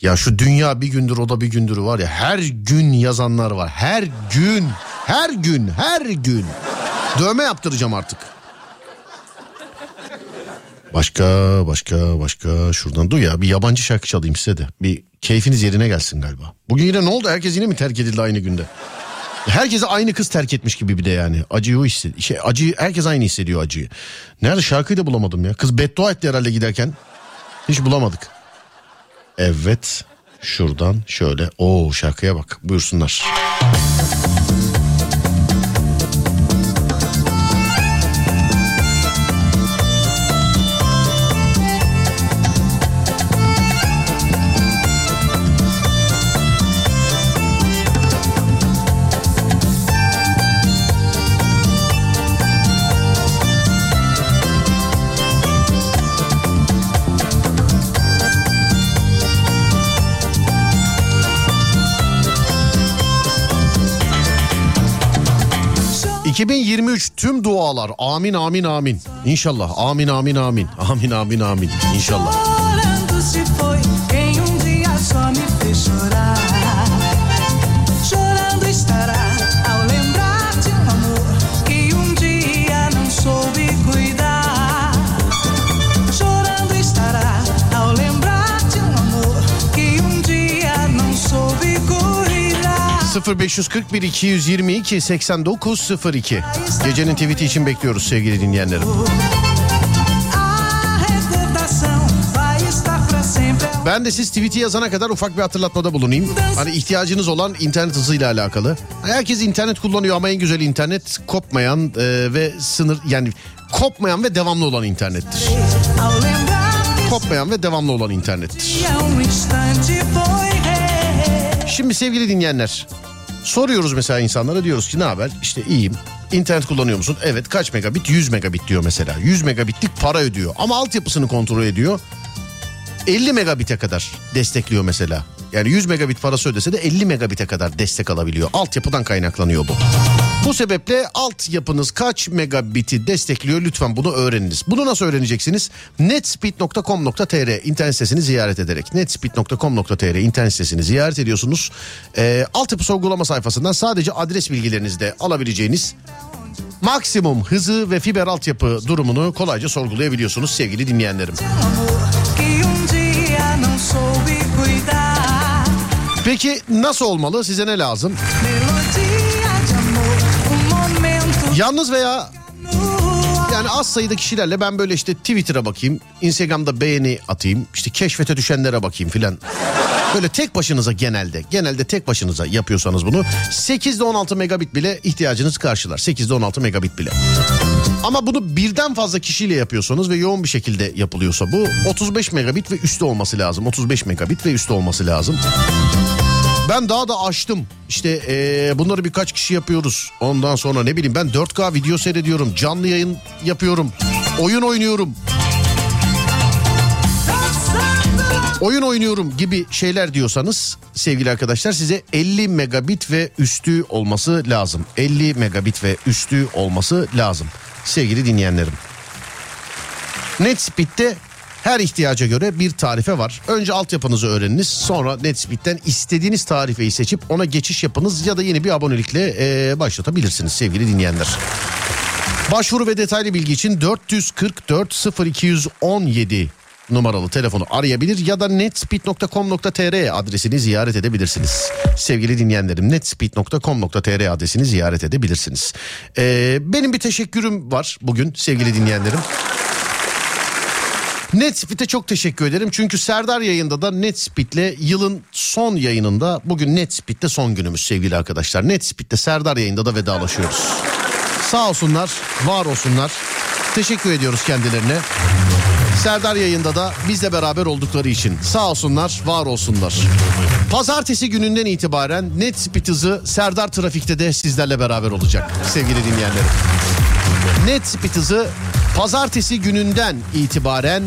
Ya şu dünya bir gündür o da bir gündür var ya. Her gün yazanlar var. Her gün. Her gün. Her gün. Dövme yaptıracağım artık. Başka şuradan dur ya, bir yabancı şarkı çalayım size de. Bir keyfiniz yerine gelsin galiba. Bugün yine ne oldu? Herkes yine mi terk edildi aynı günde? Herkese aynı kız terk etmiş gibi bir de yani. Acıyı o hissediyor. Acıyı herkes aynı hissediyor, acıyı. Nerede şarkıyı da bulamadım ya. Kız beddua etti herhalde giderken. Hiç bulamadık. Evet. Şuradan şöyle. Oo, şarkıya bak. Buyursunlar. ...2023 tüm dualar... ...amin amin amin... ...inşallah amin amin amin... ...amin amin amin... ...inşallah... ...0541-222-8902... Gecenin tweet'i için bekliyoruz sevgili dinleyenlerim. Ben de siz tweet'i yazana kadar ufak bir hatırlatmada bulunayım. Hani ihtiyacınız olan internet hızıyla alakalı. Herkes internet kullanıyor ama en güzel internet kopmayan ve sınır, yani kopmayan ve devamlı olan internettir. Kopmayan ve devamlı olan internettir. Şimdi sevgili dinleyenler, soruyoruz mesela insanlara, diyoruz ki ne haber? İşte iyiyim. İnternet kullanıyor musun? Evet. Kaç megabit? 100 megabit diyor mesela. 100 megabitlik para ödüyor ama altyapısını kontrol ediyor. 50 megabite kadar destekliyor mesela. Yani 100 megabit parası ödese de 50 megabite kadar destek alabiliyor. Altyapıdan kaynaklanıyor bu. Bu sebeple altyapınız kaç megabiti destekliyor, lütfen bunu öğreniniz. Bunu nasıl öğreneceksiniz? netspeed.com.tr internet sitesini ziyaret ederek. netspeed.com.tr internet sitesini ziyaret ediyorsunuz. Altyapı sorgulama sayfasından sadece adres bilgilerinizi de alabileceğiniz maksimum hızı ve fiber altyapı durumunu kolayca sorgulayabiliyorsunuz sevgili dinleyenlerim. Peki nasıl olmalı? Size ne lazım? Yalnız veya yani az sayıda kişilerle ben böyle işte Twitter'a bakayım, Instagram'da beğeni atayım, işte keşfete düşenlere bakayım filan. Böyle tek başınıza genelde tek başınıza yapıyorsanız bunu 8'de 16 megabit bile ihtiyacınız karşılar. 8'de 16 megabit bile. Ama bunu birden fazla kişiyle yapıyorsanız ve yoğun bir şekilde yapılıyorsa bu 35 megabit ve üstü olması lazım. 35 megabit ve üstü olması lazım. Ben daha da açtım. İşte bunları birkaç kişi yapıyoruz. Ondan sonra ne bileyim ben 4K video seyrediyorum. Canlı yayın yapıyorum. Oyun oynuyorum gibi şeyler diyorsanız sevgili arkadaşlar, size 50 megabit ve üstü olması lazım. 50 megabit ve üstü olması lazım sevgili dinleyenlerim. NetSpeed'de her ihtiyaca göre bir tarife var. Önce altyapınızı öğreniniz. Sonra NetSpeed'den istediğiniz tarifeyi seçip ona geçiş yapınız ya da yeni bir abonelikle başlatabilirsiniz sevgili dinleyenler. Başvuru ve detaylı bilgi için 444 0217 numaralı telefonu arayabilir ya da netspeed.com.tr adresini ziyaret edebilirsiniz. Sevgili dinleyenlerim, netspeed.com.tr adresini ziyaret edebilirsiniz. Benim bir teşekkürüm var bugün sevgili dinleyenlerim. NetSpeed'e çok teşekkür ederim. Çünkü Serdar yayında da NetSpeed'le yılın son yayınında, bugün NetSpeed'de son günümüz sevgili arkadaşlar. NetSpeed'de Serdar yayında da vedalaşıyoruz. Sağ olsunlar, var olsunlar. Teşekkür ediyoruz kendilerine. Serdar yayında da bizle beraber oldukları için sağ olsunlar, var olsunlar. Pazartesi gününden itibaren NetSpeed hızı Serdar Trafik'te de sizlerle beraber olacak sevgili dinleyenlerim. NetSpeed hızı pazartesi gününden itibaren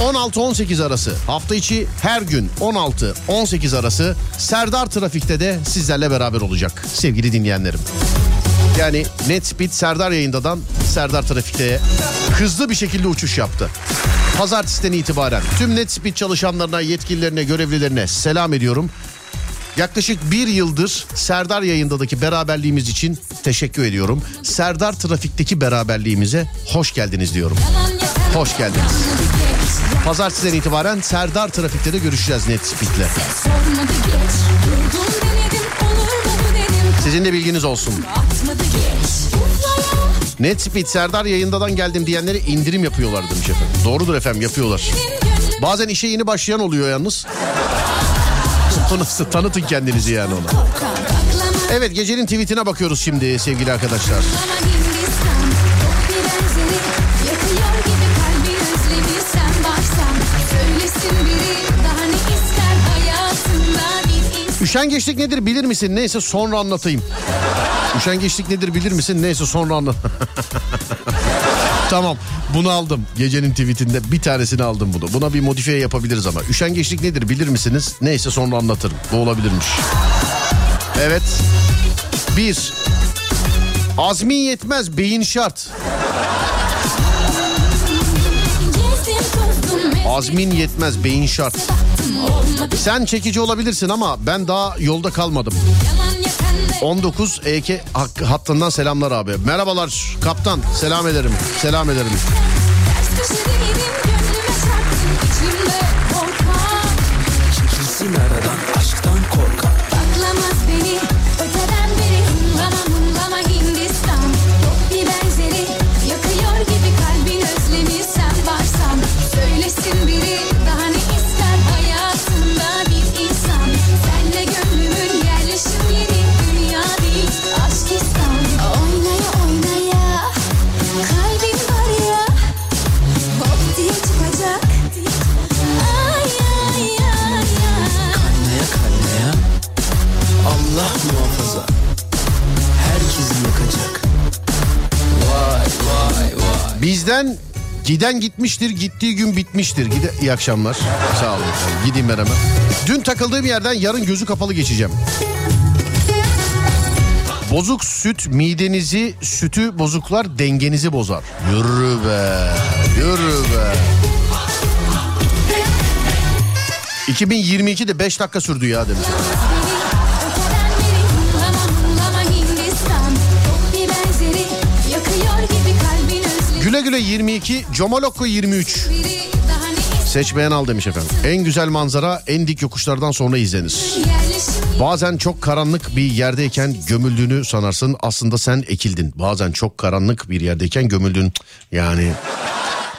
16-18 arası, hafta içi her gün 16-18 arası Serdar Trafik'te de sizlerle beraber olacak sevgili dinleyenlerim. Yani NetSpeed Serdar yayındadan Serdar Trafik'te hızlı bir şekilde uçuş yaptı. Pazartesiden itibaren tüm NetSpeed çalışanlarına, yetkililerine, görevlilerine selam ediyorum. Yaklaşık bir yıldır Serdar yayındadaki beraberliğimiz için teşekkür ediyorum. Serdar Trafik'teki beraberliğimize hoş geldiniz diyorum. Hoş geldiniz. Pazartesiden itibaren Serdar Trafik'te de görüşeceğiz NetSpeed'le. Sizin de bilginiz olsun. NetSpeed Serdar yayındadan geldim diyenlere indirim yapıyorlar demiş efendim. Doğrudur efendim, yapıyorlar. Bazen işe yeni başlayan oluyor yalnız. Nasıl tanıtın kendinizi yani ona. Evet, gecenin tweetine bakıyoruz şimdi sevgili arkadaşlar. Üşengeçlik nedir bilir misin? Neyse sonra anlatayım. Üşengeçlik nedir bilir misin? Neyse sonra anlat. Tamam, bunu aldım. Gecenin tweetinde bir tanesini aldım bunu. Buna bir modifiye yapabiliriz ama. Üşengeçlik nedir bilir misiniz? Neyse sonra anlatırım. Bu olabilirmiş. Evet. 1. Azmin yetmez, beyin şart. Azmin yetmez, beyin şart. Sen çekici olabilirsin ama ben daha yolda kalmadım. 19 EK hattından selamlar abi. Merhabalar kaptan, selam ederim. Selam ederim. Bizden giden gitmiştir, gittiği gün bitmiştir. İyi akşamlar. Sağ olun. Gideyim ben hemen. Dün takıldığım yerden yarın gözü kapalı geçeceğim. Bozuk süt midenizi, sütü bozuklar dengenizi bozar. Yürü be, yürü be. 2022'de 5 dakika sürdü ya demiş. Güle güle 22, Comoloko 23. Seçmeyen al demiş efendim. En güzel manzara en dik yokuşlardan sonra izlenir. Bazen çok karanlık bir yerdeyken gömüldüğünü sanarsın. Aslında sen ekildin. Bazen çok karanlık bir yerdeyken gömüldün. Yani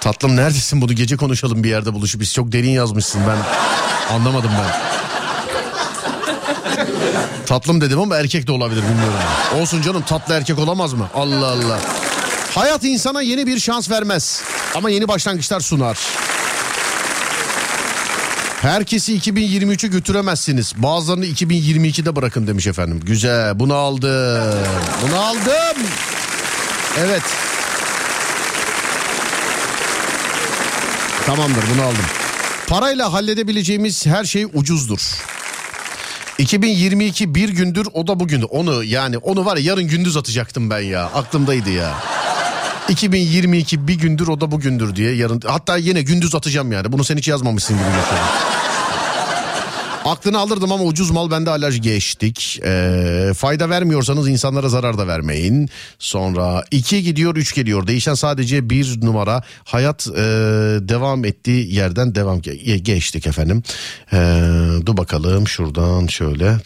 tatlım neredesin, bunu gece konuşalım bir yerde buluşup. Biz çok derin yazmışsın, ben anlamadım ben. Tatlım dedim ama erkek de olabilir, bilmiyorum. Olsun canım, tatlı erkek olamaz mı? Allah Allah. Hayat insana yeni bir şans vermez ama yeni başlangıçlar sunar. Herkesi 2023'e götüremezsiniz. Bazılarını 2022'de bırakın demiş efendim. Güzel, bunu aldım. Bunu aldım. Evet. Tamamdır, bunu aldım. Parayla halledebileceğimiz her şey ucuzdur. 2022 bir gündür, o da bugün. Onu var ya, yarın gündüz atacaktım ben ya. Aklımdaydı ya. 2022 bir gündür, o da bugündür diye yarın. Hatta yine gündüz atacağım yani. Bunu sen hiç yazmamışsın gibi geçiyor. Aklını alırdım ama ucuz mal bende alerji, geçtik. Fayda vermiyorsanız insanlara zarar da vermeyin. Sonra 2 gidiyor, 3 geliyor. Değişen sadece bir numara. Hayat devam ettiği yerden devam. Geçtik efendim. Dur bakalım şuradan şöyle.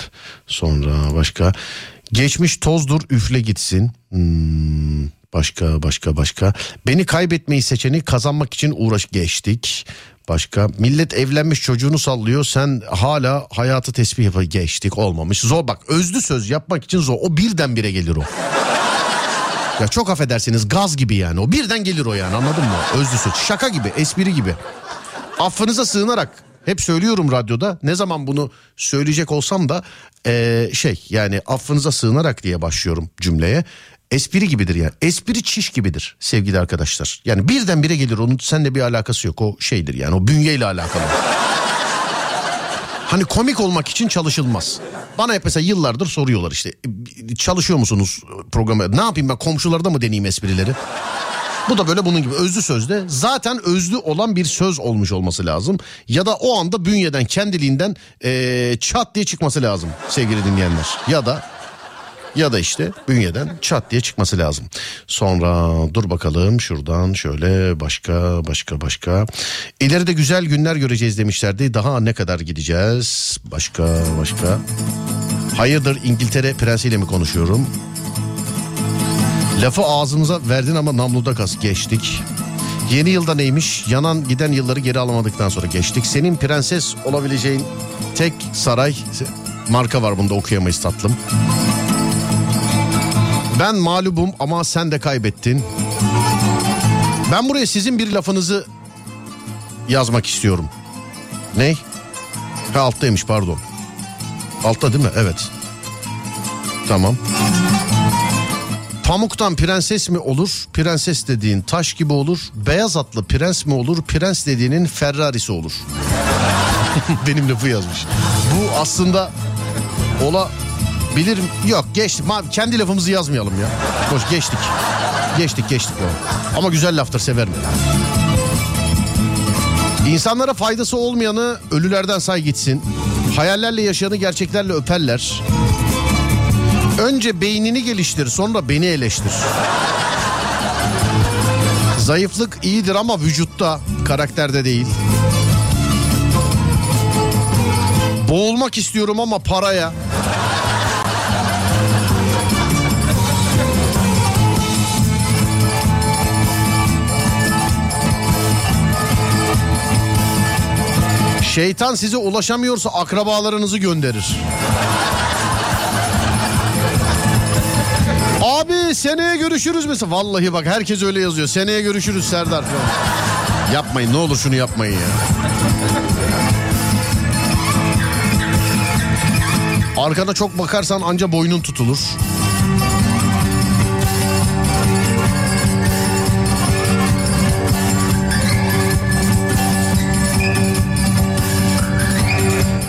Sonra başka. Geçmiş tozdur, üfle gitsin. Başka. Beni kaybetmeyi seçeni kazanmak için uğraş, geçtik. Başka. Millet evlenmiş çocuğunu sallıyor. Sen hala hayatı tesbih yapar, geçtik, olmamış. Zor bak, özlü söz yapmak için zor. O birdenbire gelir o. Ya çok affedersiniz, gaz gibi yani o, birden gelir o yani, anladın mı? Özlüsü şaka gibi, espri gibi. Affınıza sığınarak hep söylüyorum radyoda, ne zaman bunu söyleyecek olsam da yani affınıza sığınarak diye başlıyorum cümleye. Espri gibidir yani, espri çiş gibidir sevgili arkadaşlar. Yani birdenbire gelir, onun seninle bir alakası yok, o şeydir yani, o bünyeyle alakalı. Hani komik olmak için çalışılmaz. Bana hep mesela yıllardır soruyorlar işte, çalışıyor musunuz programa? Ne yapayım ben, komşularda mı deneyeyim esprileri? Bu da böyle bunun gibi, özlü sözde zaten özlü olan bir söz olmuş olması lazım. Ya da o anda bünyeden, kendiliğinden çat diye çıkması lazım sevgili dinleyenler. Ya da işte bünyeden çat diye çıkması lazım. Sonra dur bakalım şuradan şöyle başka. İleride güzel günler göreceğiz demişlerdi. Daha ne kadar gideceğiz? Başka. Hayırdır, İngiltere prensiyle mi konuşuyorum? Lafı ağzımıza verdin ama namluda kas, geçtik. Yeni yılda neymiş? Yanan giden yılları geri alamadıktan sonra geçtik. Senin prenses olabileceğin tek saray marka var, bunda okuyamayız tatlım. Ben mağlubum ama sen de kaybettin. Ben buraya sizin bir lafınızı yazmak istiyorum. Ne? Ha, alttaymış, pardon. Altta değil mi? Evet. Tamam. Pamuktan prenses mi olur? Prenses dediğin taş gibi olur. Beyaz atlı prens mi olur? Prens dediğinin Ferrarisi olur. Benim lafı yazmış. Bu aslında olabilir. Yok, geçtik. Kendi lafımızı yazmayalım ya. Boş, geçtik. Geçtik. Ama güzel laftır, severim. İnsanlara faydası olmayanı ölülerden say gitsin. Hayallerle yaşayanı gerçeklerle öperler. Önce beynini geliştir, sonra beni eleştir. Zayıflık iyidir ama vücutta, karakterde değil. Boğulmak istiyorum ama paraya. Şeytan size ulaşamıyorsa akrabalarınızı gönderir. Abi seneye görüşürüz mesela. Vallahi bak, herkes öyle yazıyor. Seneye görüşürüz Serdar. Yapmayın, ne olur şunu yapmayın ya. Arkana çok bakarsan anca boynun tutulur.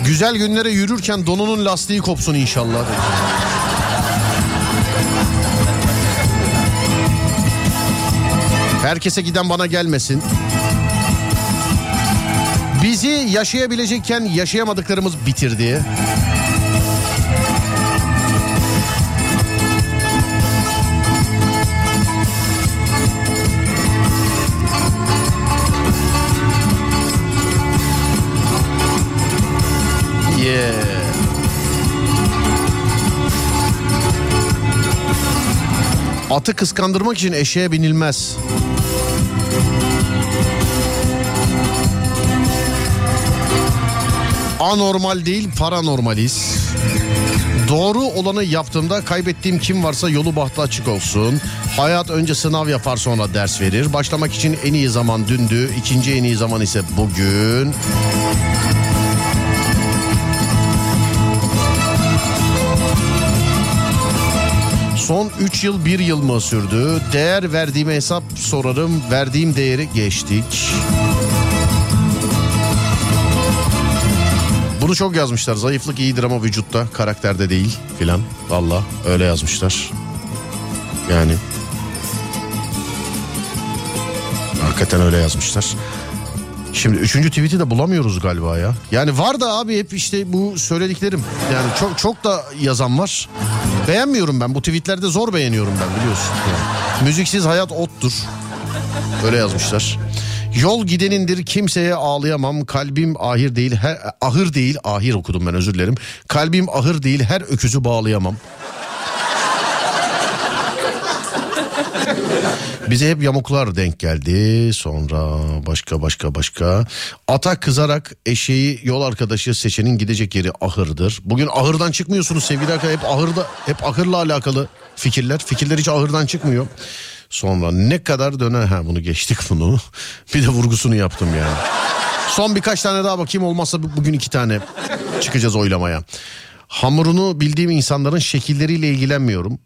Güzel günlere yürürken donunun lastiği kopsun inşallah. Herkese giden bana gelmesin. Bizi yaşayabilecekken yaşayamadıklarımız bitirdi. Yeah. Atı kıskandırmak için eşeğe binilmez. Anormal değil, paranormaliz. Doğru olanı yaptığımda kaybettiğim kim varsa yolu bahtı açık olsun. Hayat önce sınav yapar, sonra ders verir. Başlamak için en iyi zaman dündü, ikinci en iyi zaman ise bugün. Son 3 yıl 1 yıl mı sürdü? Değer verdiğime hesap sorarım. Verdiğim değeri geçtik. Bunu çok yazmışlar. Zayıflık iyidir ama vücutta, karakterde değil filan. Vallahi öyle yazmışlar. Yani. Hakikaten öyle yazmışlar. Şimdi 3. tweet'i de bulamıyoruz galiba ya. Yani var da abi, hep işte bu söylediklerim. Yani çok çok da yazan var. Beğenmiyorum ben. Bu tweetlerde zor beğeniyorum ben, biliyorsun. Yani. Müziksiz hayat ottur. Öyle yazmışlar. Yol gidenindir, kimseye ağlayamam. Kalbim ahır değil, ahır okudum ben, özür dilerim. Kalbim ahır değil, her öküzü bağlayamam. Bize hep yamuklar denk geldi. Sonra başka. Ata kızarak eşeği yol arkadaşı seçenin gidecek yeri ahırdır. Bugün ahırdan çıkmıyorsunuz sevgili arkadaşlar. Hep ahırda, hep ahırla alakalı fikirler. Fikirler hiç ahırdan çıkmıyor. Sonra ne kadar döner. Ha, bunu geçtik bunu. Bir de vurgusunu yaptım yani. Son birkaç tane daha bakayım, olmazsa bugün 2 tane çıkacağız oylamaya. Hamurunu bildiğim insanların şekilleriyle ilgilenmiyorum.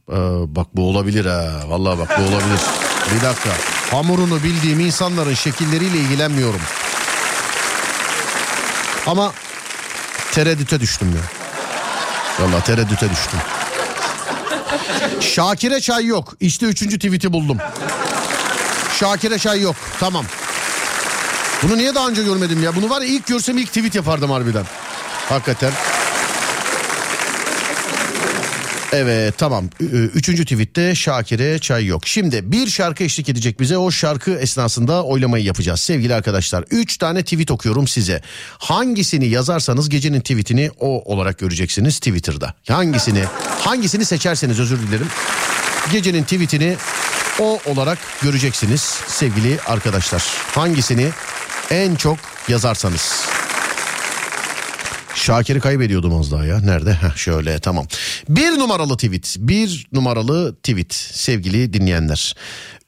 Bak bu olabilir ha. Vallahi bak bu olabilir. Bir dakika. Hamurunu bildiğim insanların şekilleriyle ilgilenmiyorum. Ama tereddüte düştüm ya. Vallahi tereddüte düştüm. Şakir'e çay yok. İşte 3. tweet'i buldum. Şakir'e çay yok. Tamam. Bunu niye daha önce görmedim ya? Bunu var ya, ilk görsem ilk tweet yapardım harbiden. Hakikaten. Evet tamam. 3. tweette Şakir'e çay yok. Şimdi bir şarkı eşlik edecek bize. O şarkı esnasında oylamayı yapacağız. Sevgili arkadaşlar, 3 tane tweet okuyorum size. Hangisini yazarsanız gecenin tweetini o olarak göreceksiniz Twitter'da. Hangisini seçerseniz, özür dilerim, gecenin tweetini o olarak göreceksiniz sevgili arkadaşlar. Hangisini en çok yazarsanız. Şakir'i kaybediyordum az daha ya. Nerede? Heh, şöyle tamam. 1 numaralı tweet. 1 numaralı tweet sevgili dinleyenler.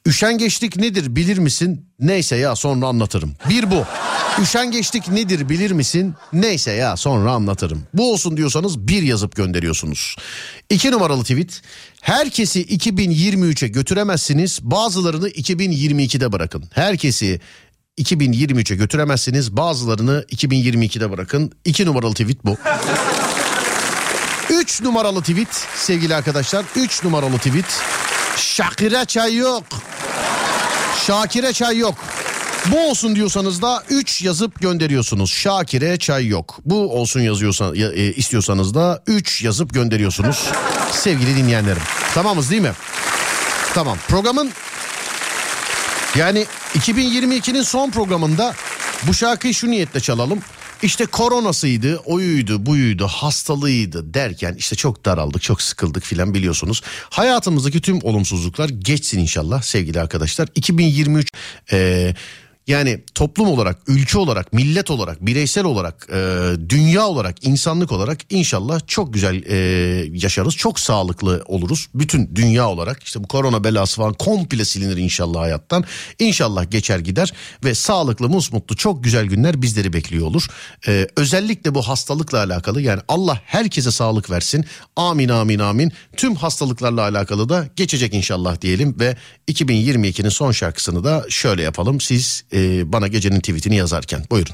Üşengeçlik nedir bilir misin? Neyse ya sonra anlatırım. Bir bu. Üşengeçlik nedir bilir misin? Neyse ya sonra anlatırım. Bu olsun diyorsanız 1 yazıp gönderiyorsunuz. 2 numaralı tweet. Herkesi 2023'e götüremezsiniz. Bazılarını 2022'de bırakın. Herkesi 2023'e götüremezsiniz. Bazılarını 2022'de bırakın. 2 numaralı tweet bu. 3 numaralı tweet sevgili arkadaşlar. 3 numaralı tweet. Şakir'e çay yok. Şakir'e çay yok. Bu olsun diyorsanız da 3 yazıp gönderiyorsunuz. Şakir'e çay yok. Bu olsun yazıyorsanız, istiyorsanız da 3 yazıp gönderiyorsunuz. Sevgili dinleyenlerim. Tamamız değil mi? Tamam. Programın... Yani 2022'nin son programında bu şarkıyı şu niyetle çalalım. İşte koronasıydı, oyuydu, buyuydu, hastalığıydı derken işte çok daraldık, çok sıkıldık filan biliyorsunuz. Hayatımızdaki tüm olumsuzluklar geçsin inşallah sevgili arkadaşlar. 2023 yani toplum olarak, ülke olarak, millet olarak, bireysel olarak, dünya olarak, insanlık olarak inşallah çok güzel yaşarız. Çok sağlıklı oluruz. Bütün dünya olarak işte bu korona belası falan komple silinir inşallah hayattan. İnşallah geçer gider ve sağlıklı, musmutlu, çok güzel günler bizleri bekliyor olur. Özellikle bu hastalıkla alakalı, yani Allah herkese sağlık versin. Amin, amin, amin. Tüm hastalıklarla alakalı da geçecek inşallah diyelim ve 2022'nin son şarkısını da şöyle yapalım. Siz bana gecenin tweetini yazarken buyurun.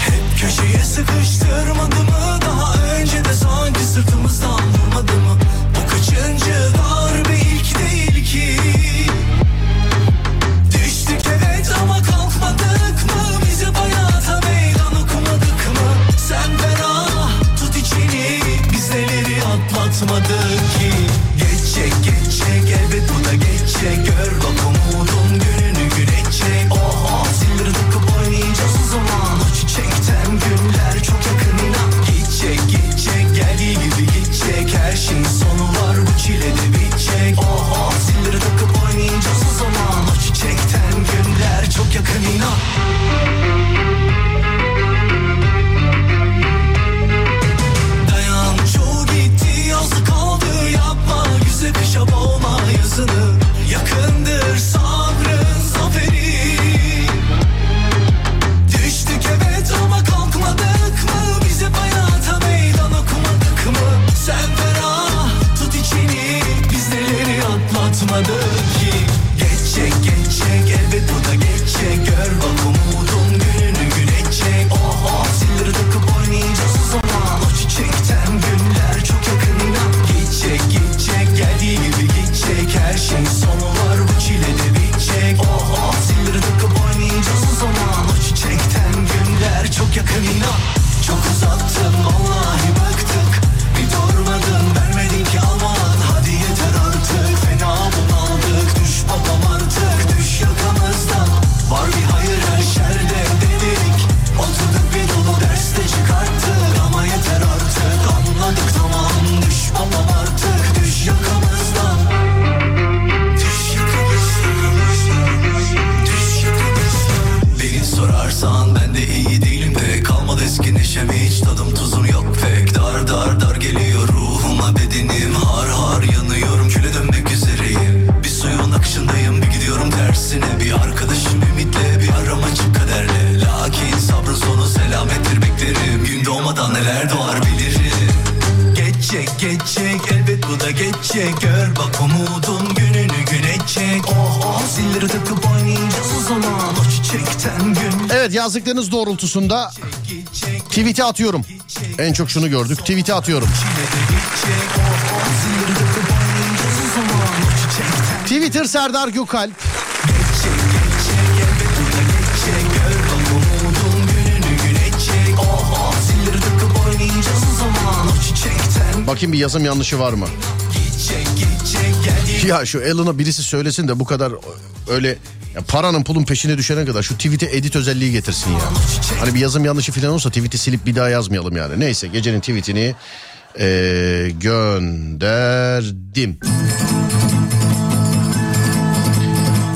Hep köşeye sıkıştırmadı mı? Daha önce de sanki sırtımızdan vurmadı mı? Bu kaçıncı darbe, ilk değil ki. Düştük evet ama kalkmadık mı? Bizi bayata meydan okumadık mı? Sen ben atmadı. de iyi değilim pek. Kalmadı eski neşem hiç, tadım tuzum yok pek. Dar dar dar geliyor ruhuma bedenim. Har har yanıyorum, küle dönmek üzereyim. Bir suyun akışındayım, bir gidiyorum tersine. Bir arkadaşım ümitle, bir aramacı kaderle. Lakin sabrın sonu selamettir beklerim. Gün doğmadan neler doğar bilirim. Geçecek elbet bu da geçecek. Gör bak umudum gününü güneşecek. Oh oh zilleri takıp oynayacağız o zaman o çiçekten gün. Evet, yazdıklarınız doğrultusunda tweet'e atıyorum. En çok şunu gördük, tweet'e atıyorum. Twitter Serdar Gökalp. Bakayım bir yazım yanlışı var mı? Ya şu Elon'a birisi söylesin de bu kadar öyle paranın pulun peşine düşene kadar şu tweet'e edit özelliği getirsin ya. Hani bir yazım yanlışı falan olsa tweet'i silip bir daha yazmayalım yani. Neyse, gecenin tweet'ini gönderdim.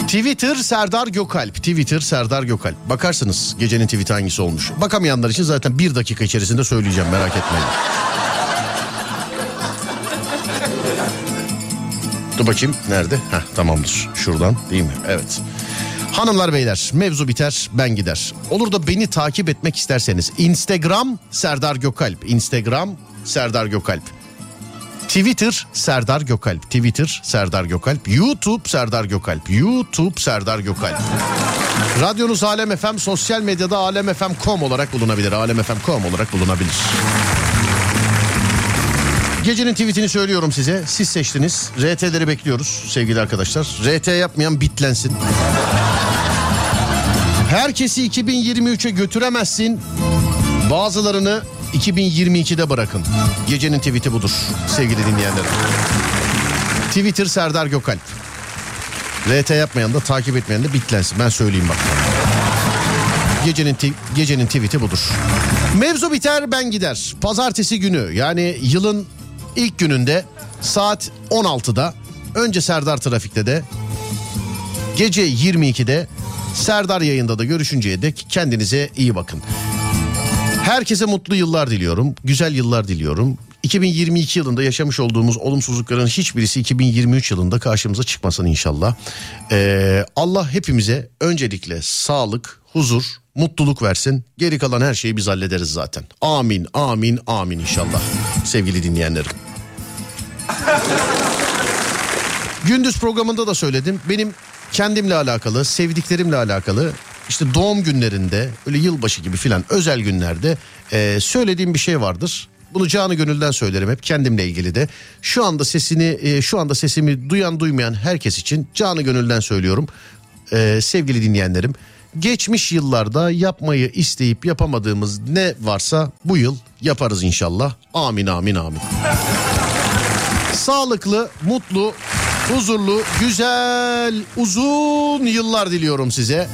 Twitter Serdar Gökalp. Twitter Serdar Gökalp. Bakarsınız gecenin tweet'i hangisi olmuş. Bakamayanlar için zaten bir dakika içerisinde söyleyeceğim, merak etmeyin. Dur bakayım nerede? Heh, tamamdır. Şuradan değil mi? Evet. Hanımlar beyler, mevzu biter ben gider. Olur da beni takip etmek isterseniz Instagram Serdar Gökalp. Instagram Serdar Gökalp. Twitter Serdar Gökalp. Twitter Serdar Gökalp. YouTube Serdar Gökalp. YouTube Serdar Gökalp. Radyonuz Alem FM, sosyal medyada alemfm.com olarak bulunabilir. Alemfm.com olarak bulunabilir. Gecenin tweetini söylüyorum size. Siz seçtiniz. RT'leri bekliyoruz sevgili arkadaşlar. RT yapmayan bitlensin. Herkesi 2023'e götüremezsin. Bazılarını 2022'de bırakın. Gecenin tweeti budur sevgili dinleyenler. Twitter Serdar Gökalp. RT yapmayan da takip etmeyen de bitlensin. Ben söyleyeyim bak. Gecenin tweeti budur. Mevzu biter ben gider. Pazartesi günü, yani yılın ilk gününde saat 16'da önce Serdar Trafik'te de gece 22'de Serdar yayında da görüşünceye dek kendinize iyi bakın. Herkese mutlu yıllar diliyorum. Güzel yıllar diliyorum. 2022 yılında yaşamış olduğumuz olumsuzlukların hiçbirisi 2023 yılında karşımıza çıkmasın inşallah. Allah hepimize öncelikle sağlık, huzur, mutluluk versin. Geri kalan her şeyi biz hallederiz zaten. Amin, amin, amin inşallah sevgili dinleyenlerim. Gündüz programında da söyledim. Benim kendimle alakalı, sevdiklerimle alakalı, işte doğum günlerinde, öyle yılbaşı gibi filan özel günlerde söylediğim bir şey vardır. Bunu canı gönülden söylerim hep, kendimle ilgili de. Şu anda sesimi duyan duymayan herkes için canı gönülden söylüyorum. Sevgili dinleyenlerim, geçmiş yıllarda yapmayı isteyip yapamadığımız ne varsa bu yıl yaparız inşallah. Amin, amin, amin. Sağlıklı, mutlu, huzurlu, güzel, uzun yıllar diliyorum size.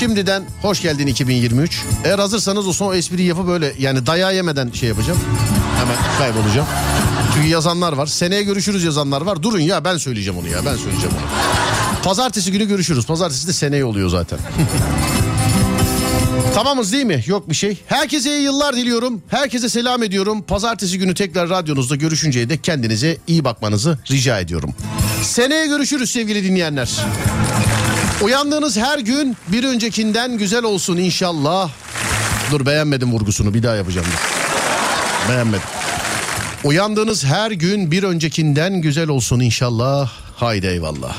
Şimdiden hoş geldin 2023. Eğer hazırsanız o son espriyi yapıp böyle, yani dayağı yemeden şey yapacağım. Hemen kaybolacağım. Çünkü yazanlar var. Seneye görüşürüz yazanlar var. Durun ya, ben söyleyeceğim onu. Pazartesi günü görüşürüz. Pazartesi de seneye oluyor zaten. Tamamız değil mi? Yok bir şey. Herkese iyi yıllar diliyorum. Herkese selam ediyorum. Pazartesi günü tekrar radyonuzda görüşünceye dek kendinize iyi bakmanızı rica ediyorum. Seneye görüşürüz sevgili dinleyenler. Uyandığınız her gün bir öncekinden güzel olsun inşallah. Dur, beğenmedim vurgusunu bir daha yapacağım. Beğenmedim. Uyandığınız her gün bir öncekinden güzel olsun inşallah. Haydi eyvallah.